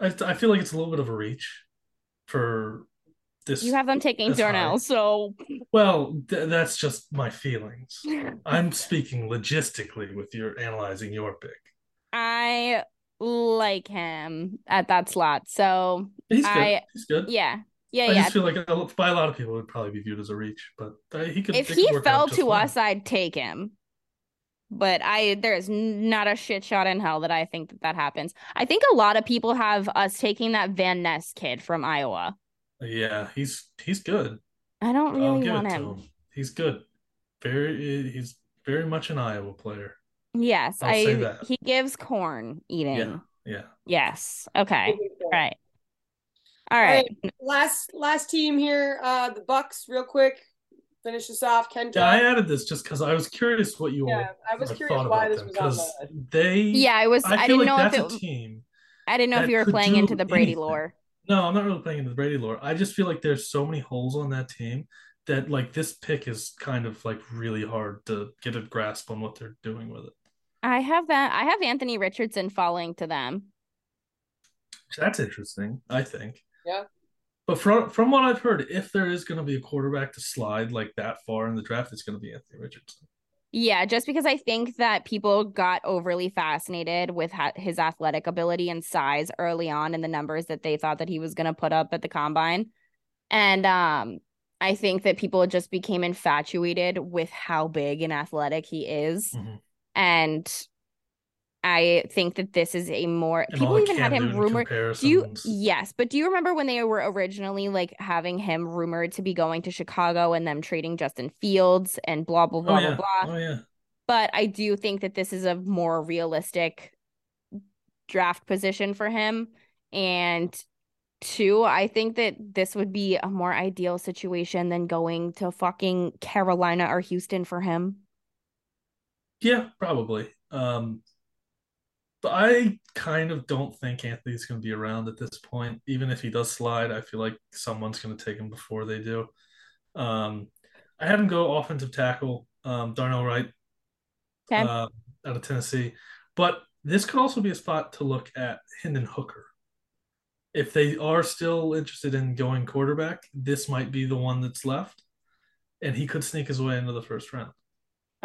I feel like it's a little bit of a reach for this. You have them taking Darnell, so... Well, that's just my feelings. I'm speaking logistically with your analyzing your pick. I like him at that slot, so... He's good. Yeah. Yeah. I just feel like by a lot of people it would probably be viewed as a reach, but he could... If he fell to us, I'd take him. But there is not a shit shot in hell that I think that happens. I think a lot of people have us taking that Van Ness kid from Iowa. Yeah, he's good. I don't really want him. He's good. He's very much an Iowa player. Yes, I'll say that. He gives corn eating. Yeah. Yes. Okay. All right. Last team here. The Bucks, real quick. Finish this off, Kendra. Yeah, I added this just because I was curious what you. Yeah, I was curious why this was on that. I didn't know if you were playing into the Brady lore. No, I'm not really playing into the Brady lore. I just feel like there's so many holes on that team that like this pick is kind of like really hard to get a grasp on what they're doing with it. I have that. I have Anthony Richardson falling to them. That's interesting. I think. Yeah. But from what I've heard, if there is going to be a quarterback to slide like that far in the draft, it's going to be Anthony Richardson. Yeah, just because I think that people got overly fascinated with his athletic ability and size early on in the numbers that they thought that he was going to put up at the combine. And I think that people just became infatuated with how big and athletic he is. Mm-hmm. And I think that this is a more... People even had him rumored. Yes, but do you remember when they were originally like having him rumored to be going to Chicago and them trading Justin Fields and blah, blah, blah. Oh, yeah. But I do think that this is a more realistic draft position for him. And two, I think that this would be a more ideal situation than going to fucking Carolina or Houston for him. Yeah, probably. But I kind of don't think Anthony's going to be around at this point. Even if he does slide, I feel like someone's going to take him before they do. I had him go offensive tackle, Darnell Wright, okay, out of Tennessee. But this could also be a spot to look at Hendon Hooker. If they are still interested in going quarterback, this might be the one that's left. And he could sneak his way into the first round.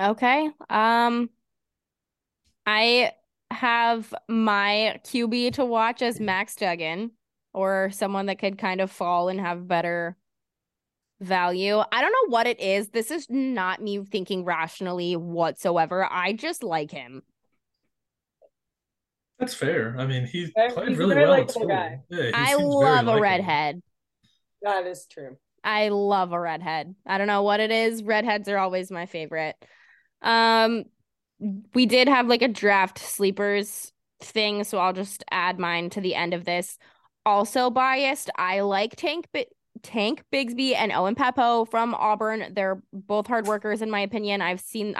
Okay. I have my QB to watch as Max Duggan or someone that could kind of fall and have better value. I don't know what it is. This is not me thinking rationally whatsoever. I just like him. That's fair. I mean, he's played really well at school. Guy. Yeah, I love a redhead. That is true. I love a redhead. I don't know what it is. Redheads are always my favorite. We did have like a draft sleepers thing, so I'll just add mine to the end of this. Also biased, I like Tank Bigsby and Owen Pepo from Auburn. They're both hard workers in my opinion. I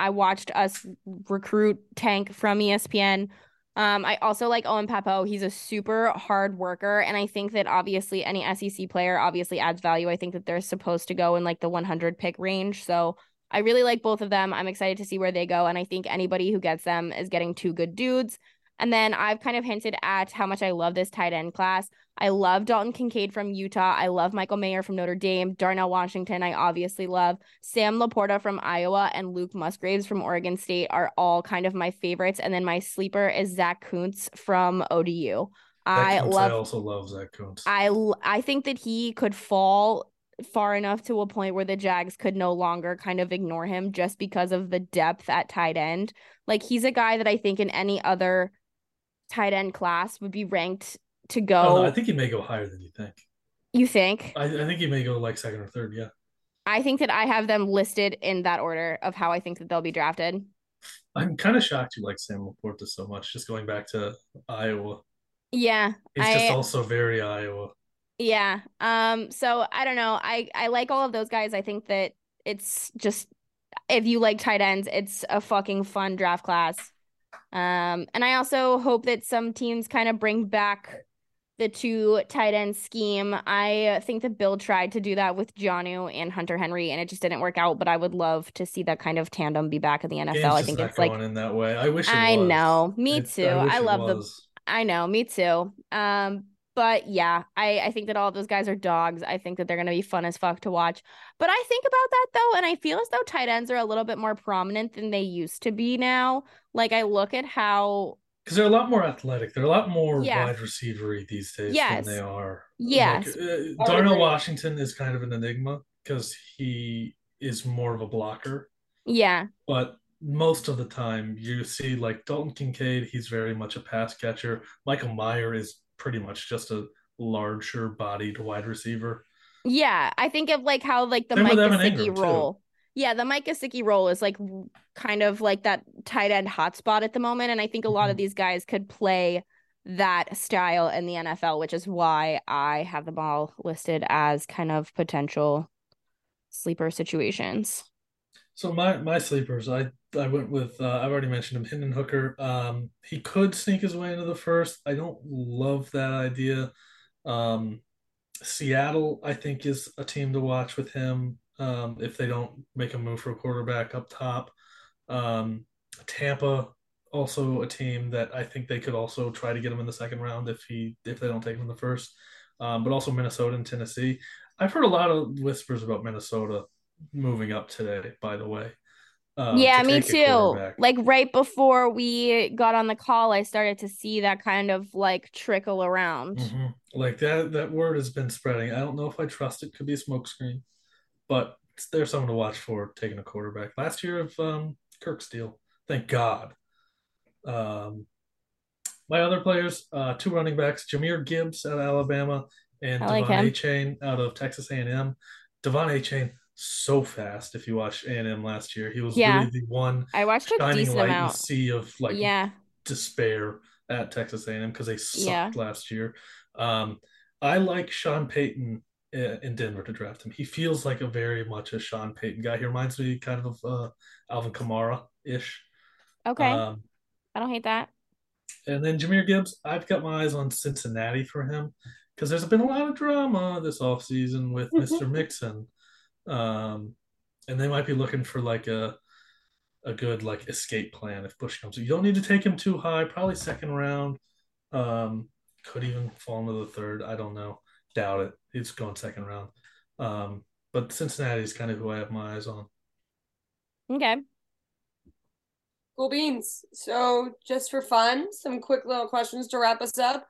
watched us recruit Tank from ESPN. I also like Owen Pepo. He's a super hard worker, and I think that obviously any SEC player obviously adds value. I think that they're supposed to go in like the 100 pick range, so I really like both of them. I'm excited to see where they go. And I think anybody who gets them is getting two good dudes. And then I've kind of hinted at how much I love this tight end class. I love Dalton Kincaid from Utah. I love Michael Mayer from Notre Dame. Darnell Washington, I obviously love. Sam Laporta from Iowa and Luke Musgraves from Oregon State are all kind of my favorites. And then my sleeper is Zach Kuntz from ODU. I also love Zach Kuntz. I think that he could fall far enough to a point where the Jags could no longer kind of ignore him just because of the depth at tight end. Like, he's a guy that I think in any other tight end class would be ranked to go. Oh, no, I think he may go higher than you think. You think? I think he may go like second or third. Yeah. I think that I have them listed in that order of how I think that they'll be drafted. I'm kind of shocked you like Sam Laporta so much, just going back to Iowa. Yeah. He's just also very Iowa. Yeah. So I don't know. I like all of those guys. I think that it's just, if you like tight ends, it's a fucking fun draft class. And I also hope that some teams kind of bring back the two tight end scheme. I think that Bill tried to do that with Jonnu and Hunter Henry, and it just didn't work out. But I would love to see that kind of tandem be back in the NFL. I think it's going like in that way. I wish. I know. Me too. I love them. I know. Me too. But yeah, I think that all of those guys are dogs. I think that they're going to be fun as fuck to watch. But I think about that, though, and I feel as though tight ends are a little bit more prominent than they used to be now. Like, I look at how... Because they're a lot more athletic. They're a lot more wide receiver-y these days than they are. Yes. Like, Darnell Washington is kind of an enigma because he is more of a blocker. Yeah. But... most of the time you see like Dalton Kincaid, he's very much a pass catcher. Michael Mayer is pretty much just a larger bodied wide receiver. Yeah. I think of like how like the Mike Gesicki role. Too. Yeah. The Mike Gesicki role is like kind of like that tight end hotspot at the moment. And I think a lot of these guys could play that style in the NFL, which is why I have them all listed as kind of potential sleeper situations. So my sleepers, I went with, I've already mentioned him, Hendon Hooker. He could sneak his way into the first. I don't love that idea. Seattle, I think, is a team to watch with him if they don't make a move for a quarterback up top. Tampa, also a team that I think they could also try to get him in the second round if they don't take him in the first. But also Minnesota and Tennessee. I've heard a lot of whispers about Minnesota moving up today, by the way. Yeah, me too. Like right before we got on the call, I started to see that kind of like trickle around. Mm-hmm. Like that word has been spreading. I don't know if I trust it. Could be a smokescreen, but there's someone to watch for taking a quarterback. Last year of Kirk's deal, thank God. My other players, two running backs, Jahmyr Gibbs out of Alabama and Devon Achane out of Texas A&M. Devon Achane, so fast. If you watched A&M last year, he was really the one I watched a shining decent light amount. And sea of like despair at Texas A&M because they sucked last year. I like Sean Payton in Denver to draft him. He feels like a very much a Sean Payton guy. He reminds me kind of Alvin Kamara ish. Okay, I don't hate that. And then Jahmyr Gibbs, I've got my eyes on Cincinnati for him because there's been a lot of drama this offseason with Mr. Mixon. And they might be looking for like a good like escape plan if Bush comes. You don't need to take him too high, probably second round. Could even fall into the third. I don't know. Doubt it. It's going second round. But Cincinnati is kind of who I have my eyes on. Okay. Cool beans. So just for fun, some quick little questions to wrap us up.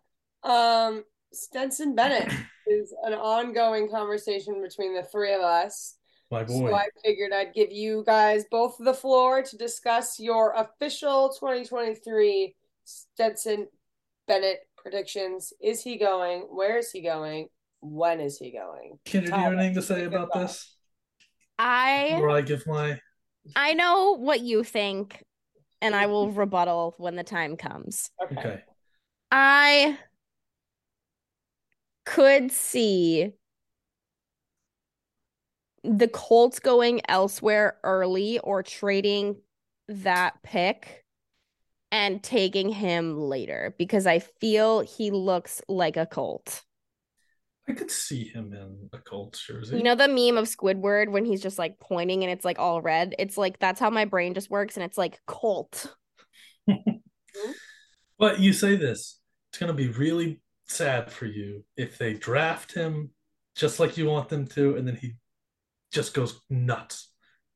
Stetson Bennett is an ongoing conversation between the three of us. My boy. So I figured I'd give you guys both the floor to discuss your official 2023 Stetson Bennett predictions. Is he going? Where is he going? When is he going? Kendra, do you have anything to say about this? I know what you think, and I will rebuttal when the time comes. Okay. I could see the Colts going elsewhere early or trading that pick and taking him later because I feel he looks like a Colt. I could see him in a Colts jersey. You know the meme of Squidward when he's just like pointing and it's like all red? It's like that's how my brain just works and it's like Colt. But you say this, it's going to be really sad for you if they draft him just like you want them to and then he just goes nuts.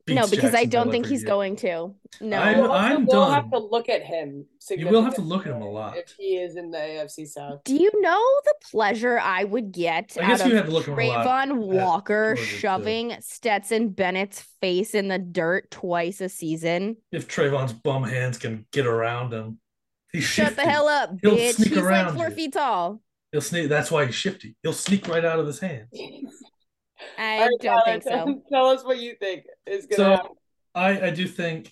No, because Jackson I don't think he's going to. No, we'll have to look at him. You will have to look at him a lot if he is in the AFC South. Do you know the pleasure I would get out of Trayvon Walker shoving Stetson Bennett's face in the dirt twice a season? If Trayvon's bum hands can get around him. Shut the hell up, bitch. He's like 4 feet tall. He'll sneak. That's why he's shifty. He'll sneak right out of his hands. I don't think so. Tell us what you think is going to happen. I do think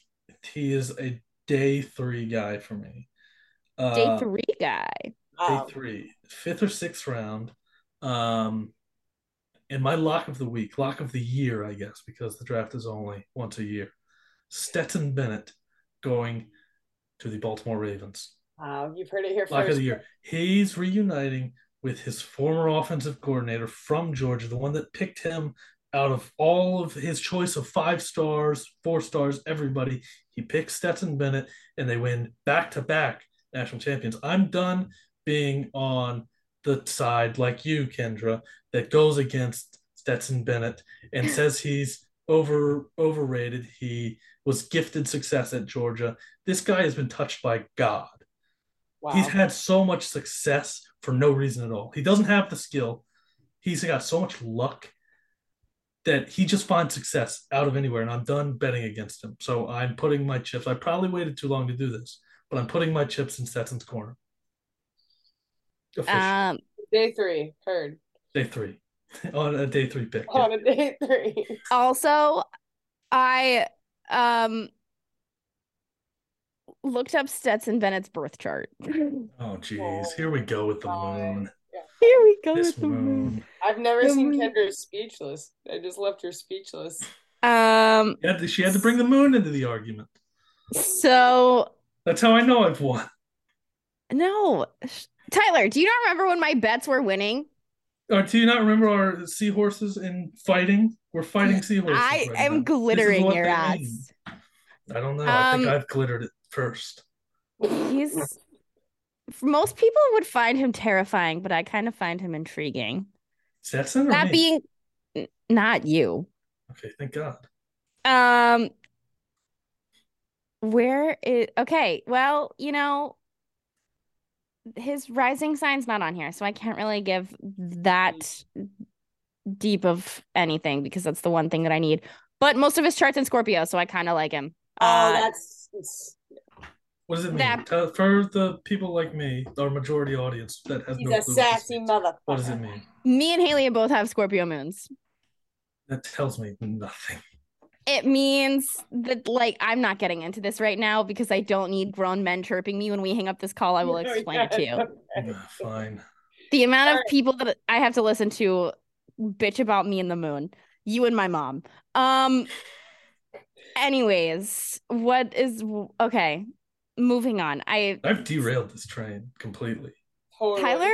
he is a day three guy for me. Day three guy. Day three. Fifth or sixth round. And my lock of the week, lock of the year, I guess, because the draft is only once a year, Stetson Bennett going to the Baltimore Ravens. You've heard it here first. Lock of the year. He's reuniting with his former offensive coordinator from Georgia, the one that picked him out of all of his choice of 5 stars, 4 stars, everybody. He picked Stetson Bennett, and they win back-to-back national champions. I'm done being on the side like you, Kendra, that goes against Stetson Bennett and says he's overrated. He was gifted success at Georgia. This guy has been touched by God. Wow. He's had so much success for no reason at all. He doesn't have the skill. He's got so much luck that he just finds success out of anywhere, and I'm done betting against him. So I'm putting my chips. I probably waited too long to do this, but I'm putting my chips in Stetson's corner. Official. Day 3, heard. Day 3. On a day 3 pick. On a day 3. Also, I looked up Stetson Bennett's birth chart. Oh, geez. Here we go with the moon. Yeah. Here we go with the moon. I've never seen Kendra speechless. I just left her speechless. She had to bring the moon into the argument. So. That's how I know I've won. No. Tyler, do you not remember when my bets were winning? Or do you not remember our seahorses in fighting? We're fighting seahorses. I am glittering your ass. I don't know. I think I've glittered it first. Most people would find him terrifying, but I kind of find him intriguing. Stetson or that me? Being not you. Okay, thank God. Well, you know, his rising sign's not on here, so I can't really give that deep of anything because that's the one thing that I need. But most of his chart's in Scorpio, so I kind of like him. What does it mean? For the people like me, our majority audience that has no clue. He's a sassy motherfucker. What does it mean? Me and Haley both have Scorpio moons. That tells me nothing. It means that, like, I'm not getting into this right now because I don't need grown men chirping me. When we hang up this call, I will explain it to you. Okay. Fine. The amount of people that I have to listen to bitch about me and the moon. You and my mom. Anyways, okay, moving on. I've derailed this train completely. Tyler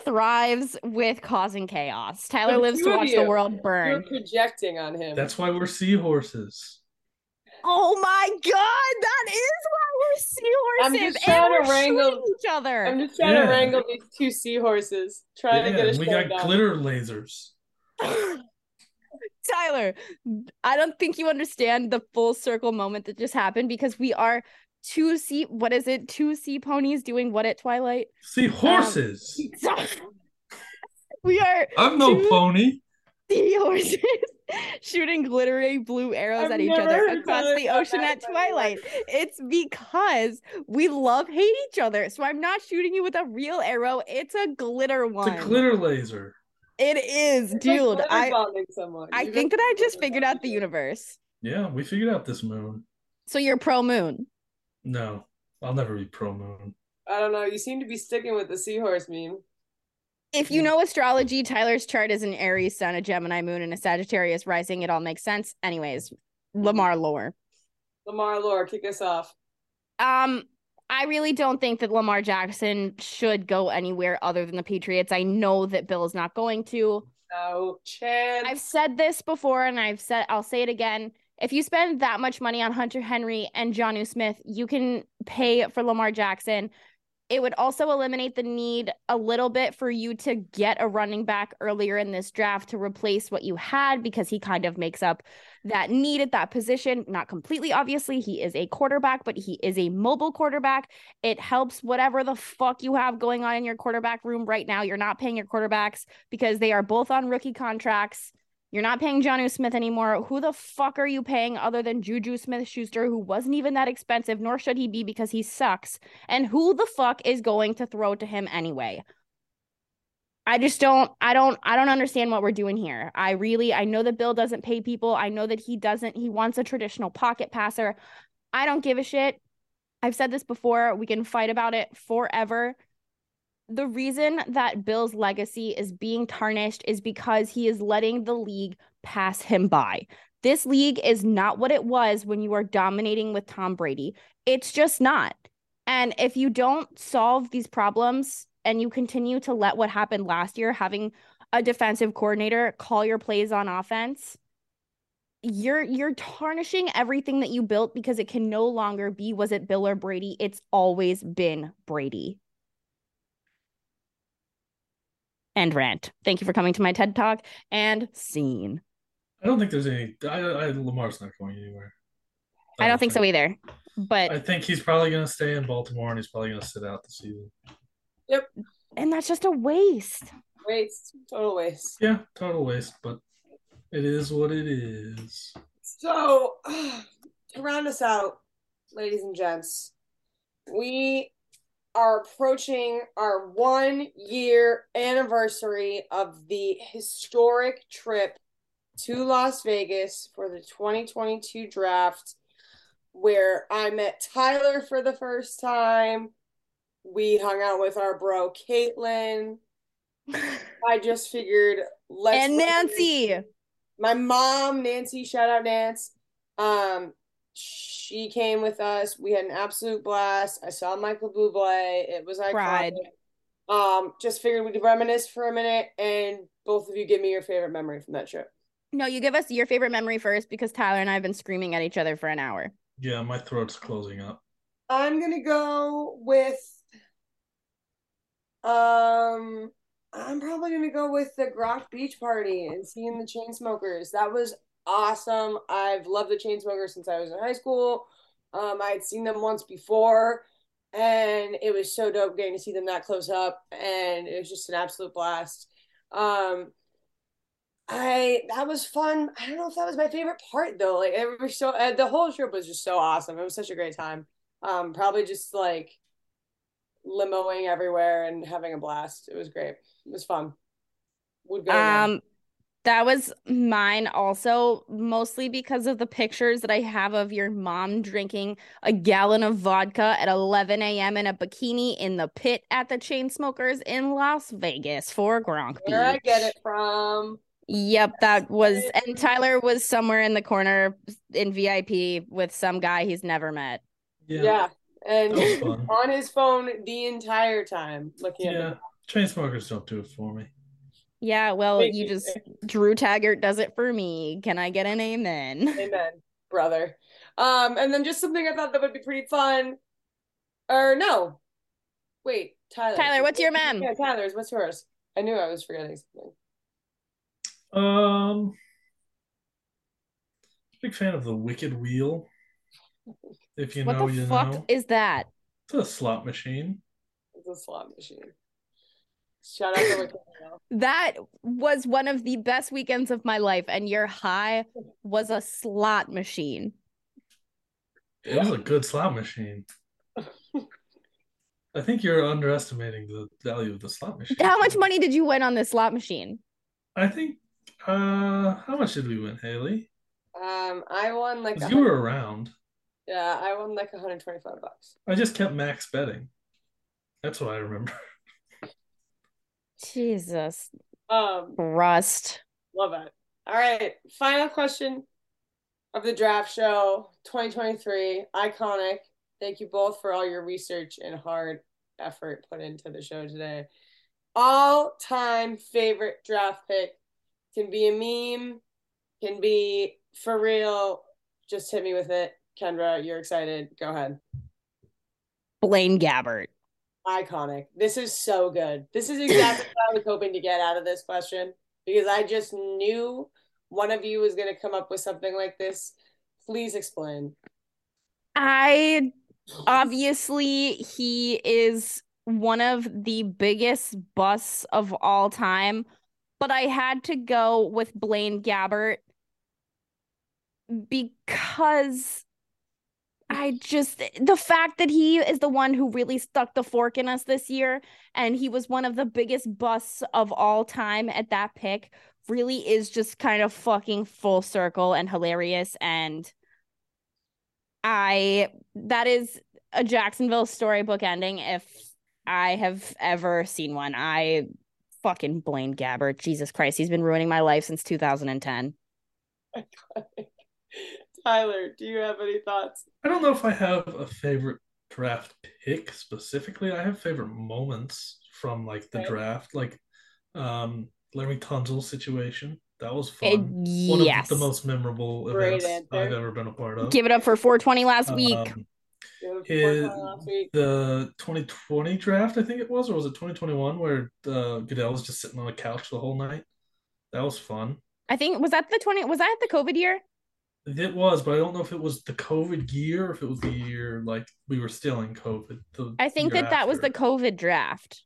thrives with causing chaos. Tyler lives to watch the world burn. You're projecting on him. That's why we're seahorses. Oh my God, that is why we're seahorses. I'm just trying to wrangle each other. I'm just trying to wrangle these two seahorses. Trying to get a. We got glitter lasers. Tyler, I don't think you understand the full circle moment that just happened because we are two sea ponies doing what at twilight? Sea horses. I'm no pony. Sea horses shooting glittering blue arrows at each other across the ocean at twilight. It's because we love hate each other. So I'm not shooting you with a real arrow. It's a glitter one. It's a glitter laser. It is, it's dude. Like I think that I just figured out the universe. Yeah, we figured out this moon. So you're pro moon? No, I'll never be pro moon. I don't know. You seem to be sticking with the seahorse meme. If you know astrology, Tyler's chart is an Aries sun, a Gemini moon, and a Sagittarius rising. It all makes sense. Anyways, Lamar lore, kick us off. I really don't think that Lamar Jackson should go anywhere other than the Patriots. I know that Bill is not going to. No chance. I've said this before, and I'll say it again. If you spend that much money on Hunter Henry and Jonnu Smith, you can pay for Lamar Jackson. It would also eliminate the need a little bit for you to get a running back earlier in this draft to replace what you had because he kind of makes up that need at that position. Not completely, obviously. He is a quarterback, but he is a mobile quarterback. It helps whatever the fuck you have going on in your quarterback room right now. You're not paying your quarterbacks because they are both on rookie contracts. You're not paying Jonnu Smith anymore. Who the fuck are you paying other than Juju Smith-Schuster, who wasn't even that expensive, nor should he be because he sucks? And who the fuck is going to throw to him anyway? I don't understand what we're doing here. I know that Bill doesn't pay people. I know that he wants a traditional pocket passer. I don't give a shit. I've said this before. We can fight about it forever. the reason that Bill's legacy is being tarnished is because he is letting the league pass him by. This league is not what it was when you are dominating with Tom Brady. It's just not. And if you don't solve these problems and you continue to let what happened last year, having a defensive coordinator call your plays on offense, you're tarnishing everything that you built, because it can no longer be, was it Bill or Brady? It's always been Brady. And rant. Thank you for coming to my TED Talk. And scene. I don't think there's any. Lamar's not going anywhere. I don't think so either. But I think he's probably going to stay in Baltimore, and he's probably going to sit out the season. Yep. And that's just a waste. Total waste. Yeah, total waste. But it is what it is. So, to round us out, ladies and gents, we are approaching our 1 year anniversary of the historic trip to Las Vegas for the 2022 draft, where I met Tyler for the first time. We hung out with our bro, Caitlin. I just figured, let's... And Nancy! My mom, Nancy, shout out Nance. She came with us. We had an absolute blast. I saw Michael Bublé. It was iconic. Just figured we'd reminisce for a minute, and both of you give me your favorite memory from that trip. No, you give us your favorite memory first, because Tyler and I have been screaming at each other for an hour. Yeah, my throat's closing up. I'm going to go with... I'm probably going to go with the Grok Beach Party and seeing the Chainsmokers. That was awesome. I've loved the Chainsmokers since I was in high school. I had seen them once before, and it was so dope getting to see them that close up, and it was just an absolute blast. That was fun. I don't know if that was my favorite part, though. Like, it was so, the whole trip was just so awesome. It was such a great time. Probably just like limoing everywhere and having a blast. It was great. It was fun. Would go again. That was mine also, mostly because of the pictures that I have of your mom drinking a gallon of vodka at 11 a.m. in a bikini in the pit at the Chainsmokers in Las Vegas for Gronk Beach. Where I get it from. Yep, that was, and Tyler was somewhere in the corner in VIP with some guy he's never met. Yeah, and on his phone the entire time looking at him. Chainsmokers don't do it for me. Yeah, well, you just, Drew Taggart does it for me. Can I get an amen? Amen, brother. And then just something I thought that would be pretty fun. Or no. Wait, Tyler. Tyler, what's your mem? Yeah, Tyler's, what's yours? I knew I was forgetting something. Big fan of the Wicked Wheel. If you know, you know. What the fuck is that? It's a slot machine. Shout out to Wicked Wheel. That was one of the best weekends of my life, and your high was a slot machine. It was a good slot machine. I think you're underestimating the value of the slot machine. How much money did you win on this slot machine? I think. How much did we win, Haley? I won like... You were around. Yeah, I won like $125. I just kept max betting. That's what I remember. Jesus. Rust. Love it. All right, final question of the draft show, 2023. Iconic. Thank you both for all your research and hard effort put into the show today. All-time favorite draft pick. Can be a meme, can be for real. Just hit me with it. Kendra, you're excited. Go ahead. Blaine Gabbert. Iconic. This is so good. This is exactly what I was hoping to get out of this question, because I just knew one of you was going to come up with something like this. Please explain. Obviously, he is one of the biggest busts of all time. But I had to go with Blaine Gabbert because the fact that he is the one who really stuck the fork in us this year, and he was one of the biggest busts of all time at that pick, really is just kind of fucking full circle and hilarious. And that is a Jacksonville storybook ending if I have ever seen one. I fucking Blaine Gabbert. Jesus Christ. He's been ruining my life since 2010. Tyler, do you have any thoughts? I don't know if I have a favorite draft pick specifically. I have favorite moments from like the draft, like Larry Tunsil's situation. That was fun. One of the most memorable events I've ever been a part of. Give it up for 420 last week. The 2020 draft, I think it was, or was it 2021, where Goodell was just sitting on a couch the whole night? That was fun. I think, was that the COVID year? It was, but I don't know if it was the COVID year or if it was the year, like, we were still in COVID. I think that was the COVID draft.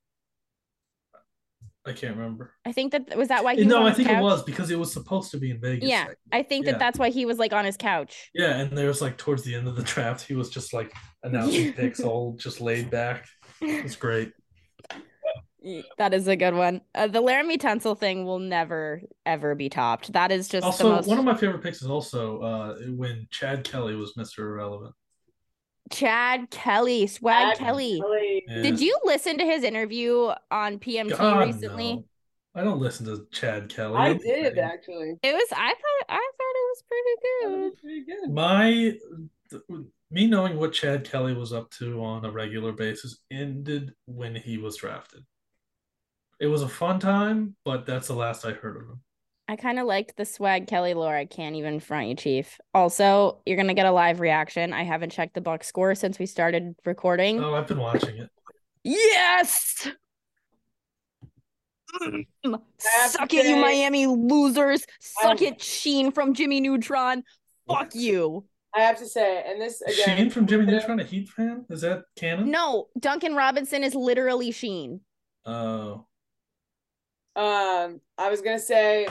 I can't remember. I think that was that why he was on his couch? It was because it was supposed to be in Vegas. Yeah, I think that's why he was like on his couch. Yeah, and there was like towards the end of the draft, he was just like announcing picks, all just laid back. It's great. That is a good one. The Laramie Tunsil thing will never ever be topped. That is just also one of my favorite picks is also when Chad Kelly was Mr. Irrelevant. Chad Kelly, Swag Kelly. Yeah. Did you listen to his interview on PMT recently? No. I don't listen to Chad Kelly. I did actually. I thought it was pretty good. Me knowing what Chad Kelly was up to on a regular basis ended when he was drafted. It was a fun time, but that's the last I heard of him. I kind of liked the Swag Kelly lore. I can't even front you, Chief. Also, you're going to get a live reaction. I haven't checked the Bucks score since we started recording. Oh, I've been watching it. Yes! Suck it, you Miami losers. Suck it, Sheen from Jimmy Neutron. Fuck you. I have to say, and this again. Sheen from Jimmy Neutron, a Heat fan? Is that canon? No, Duncan Robinson is literally Sheen. Oh. I was going to say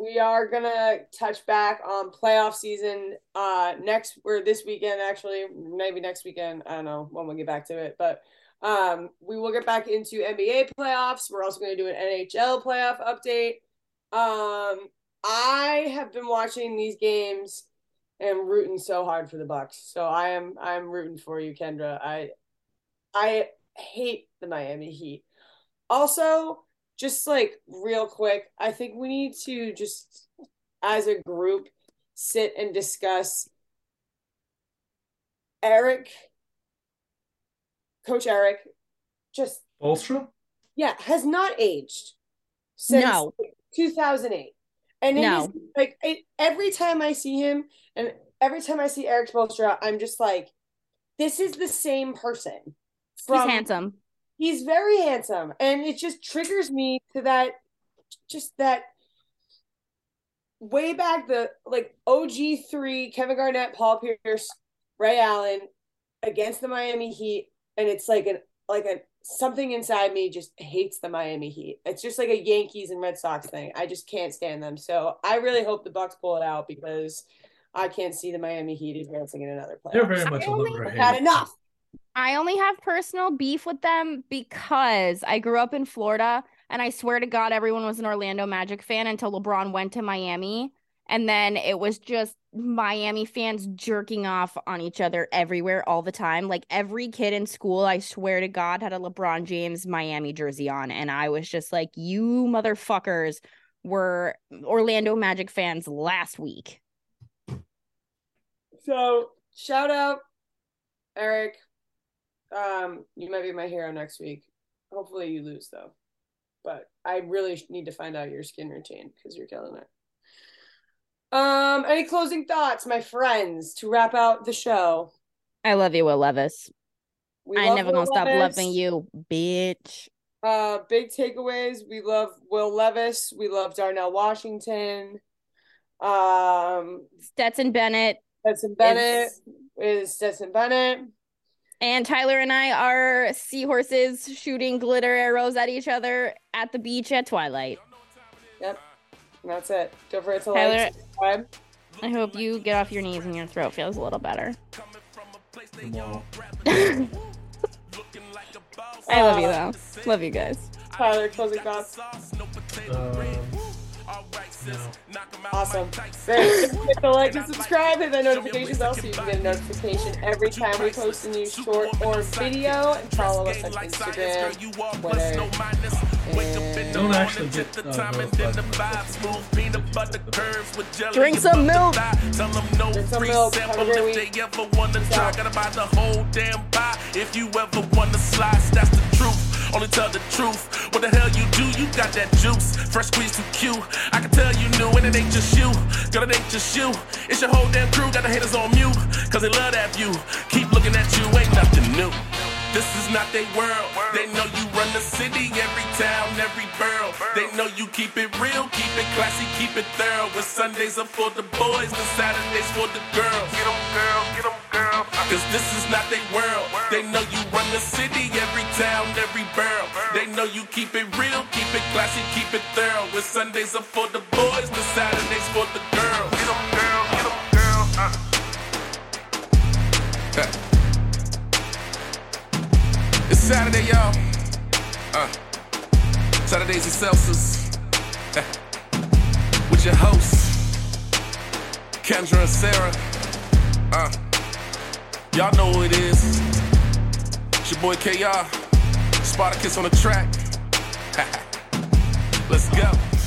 we are going to touch back on playoff season this weekend, actually, maybe next weekend. I don't know when we'll get back to it, but we will get back into NBA playoffs. We're also going to do an NHL playoff update. I have been watching these games and rooting so hard for the Bucks. So I'm rooting for you, Kendra. I hate the Miami Heat. Also, just, like, real quick, I think we need to just, as a group, sit and discuss Coach Eric, just... Bolstra? Yeah, has not aged since 2008. And it is, like, every time I see him and every time I see Eric Bolstra, I'm just like, this is the same person. He's handsome. He's very handsome, and it just triggers me to that way back the like OG3 Kevin Garnett, Paul Pierce, Ray Allen against the Miami Heat, and it's like a something inside me just hates the Miami Heat. It's just like a Yankees and Red Sox thing. I just can't stand them. So I really hope the Bucks pull it out because I can't see the Miami Heat advancing in another playoff. They're very much had enough. I only have personal beef with them because I grew up in Florida, and I swear to God, everyone was an Orlando Magic fan until LeBron went to Miami. And then it was just Miami fans jerking off on each other everywhere all the time. Like every kid in school, I swear to God, had a LeBron James Miami jersey on. And I was just like, you motherfuckers were Orlando Magic fans last week. So shout out, Eric. You might be my hero next week. Hopefully you lose though, but I really need to find out your skin routine because you're killing it. Any closing thoughts, my friends, to wrap out the show? I love you, Will Levis. I never gonna stop loving you, bitch. Big takeaways: we love Will Levis, we love Darnell Washington, Stetson Bennett. And Tyler and I are seahorses shooting glitter arrows at each other at the beach at twilight. Yep. And that's it. Don't forget to like, subscribe. I hope you get off your knees and your throat feels a little better. Wow. I love you, though. Love you guys. Tyler, closing thoughts. No. Awesome. Thanks. Hit the like and subscribe, hit that notification bell so you can get a notification every time we post a new short or video, and follow us on Instagram, Twitter. Don't actually get drink some milk. Drink some milk. Have a great week. If you ever want to slice, that's the truth. Only tell the truth. What the hell you do? You got that juice. Fresh squeeze too cute. I can tell you knew, and it ain't just you. Girl, it ain't just you. It's your whole damn crew. Got the haters on mute, cause they love that view. Keep looking at you, ain't nothing new. This is not their world. They know you run the city, every town, every borough. They know you keep it real, keep it classy, keep it thorough. When Sundays are for the boys and Saturdays for the girls. Get them, girl, get them, girl. Cause this is not their world. They know you run the city, every town, every borough. They know you keep it real, keep it classy, keep it thorough. When Sundays are for the boys and Saturdays for the girls. Get them, girl, get them, girl. It's Saturday, y'all. Saturdays and Seltzers. With your hosts, Kendra and Sarah. Y'all know who it is. It's your boy KR. Spartacus on the track. Let's go.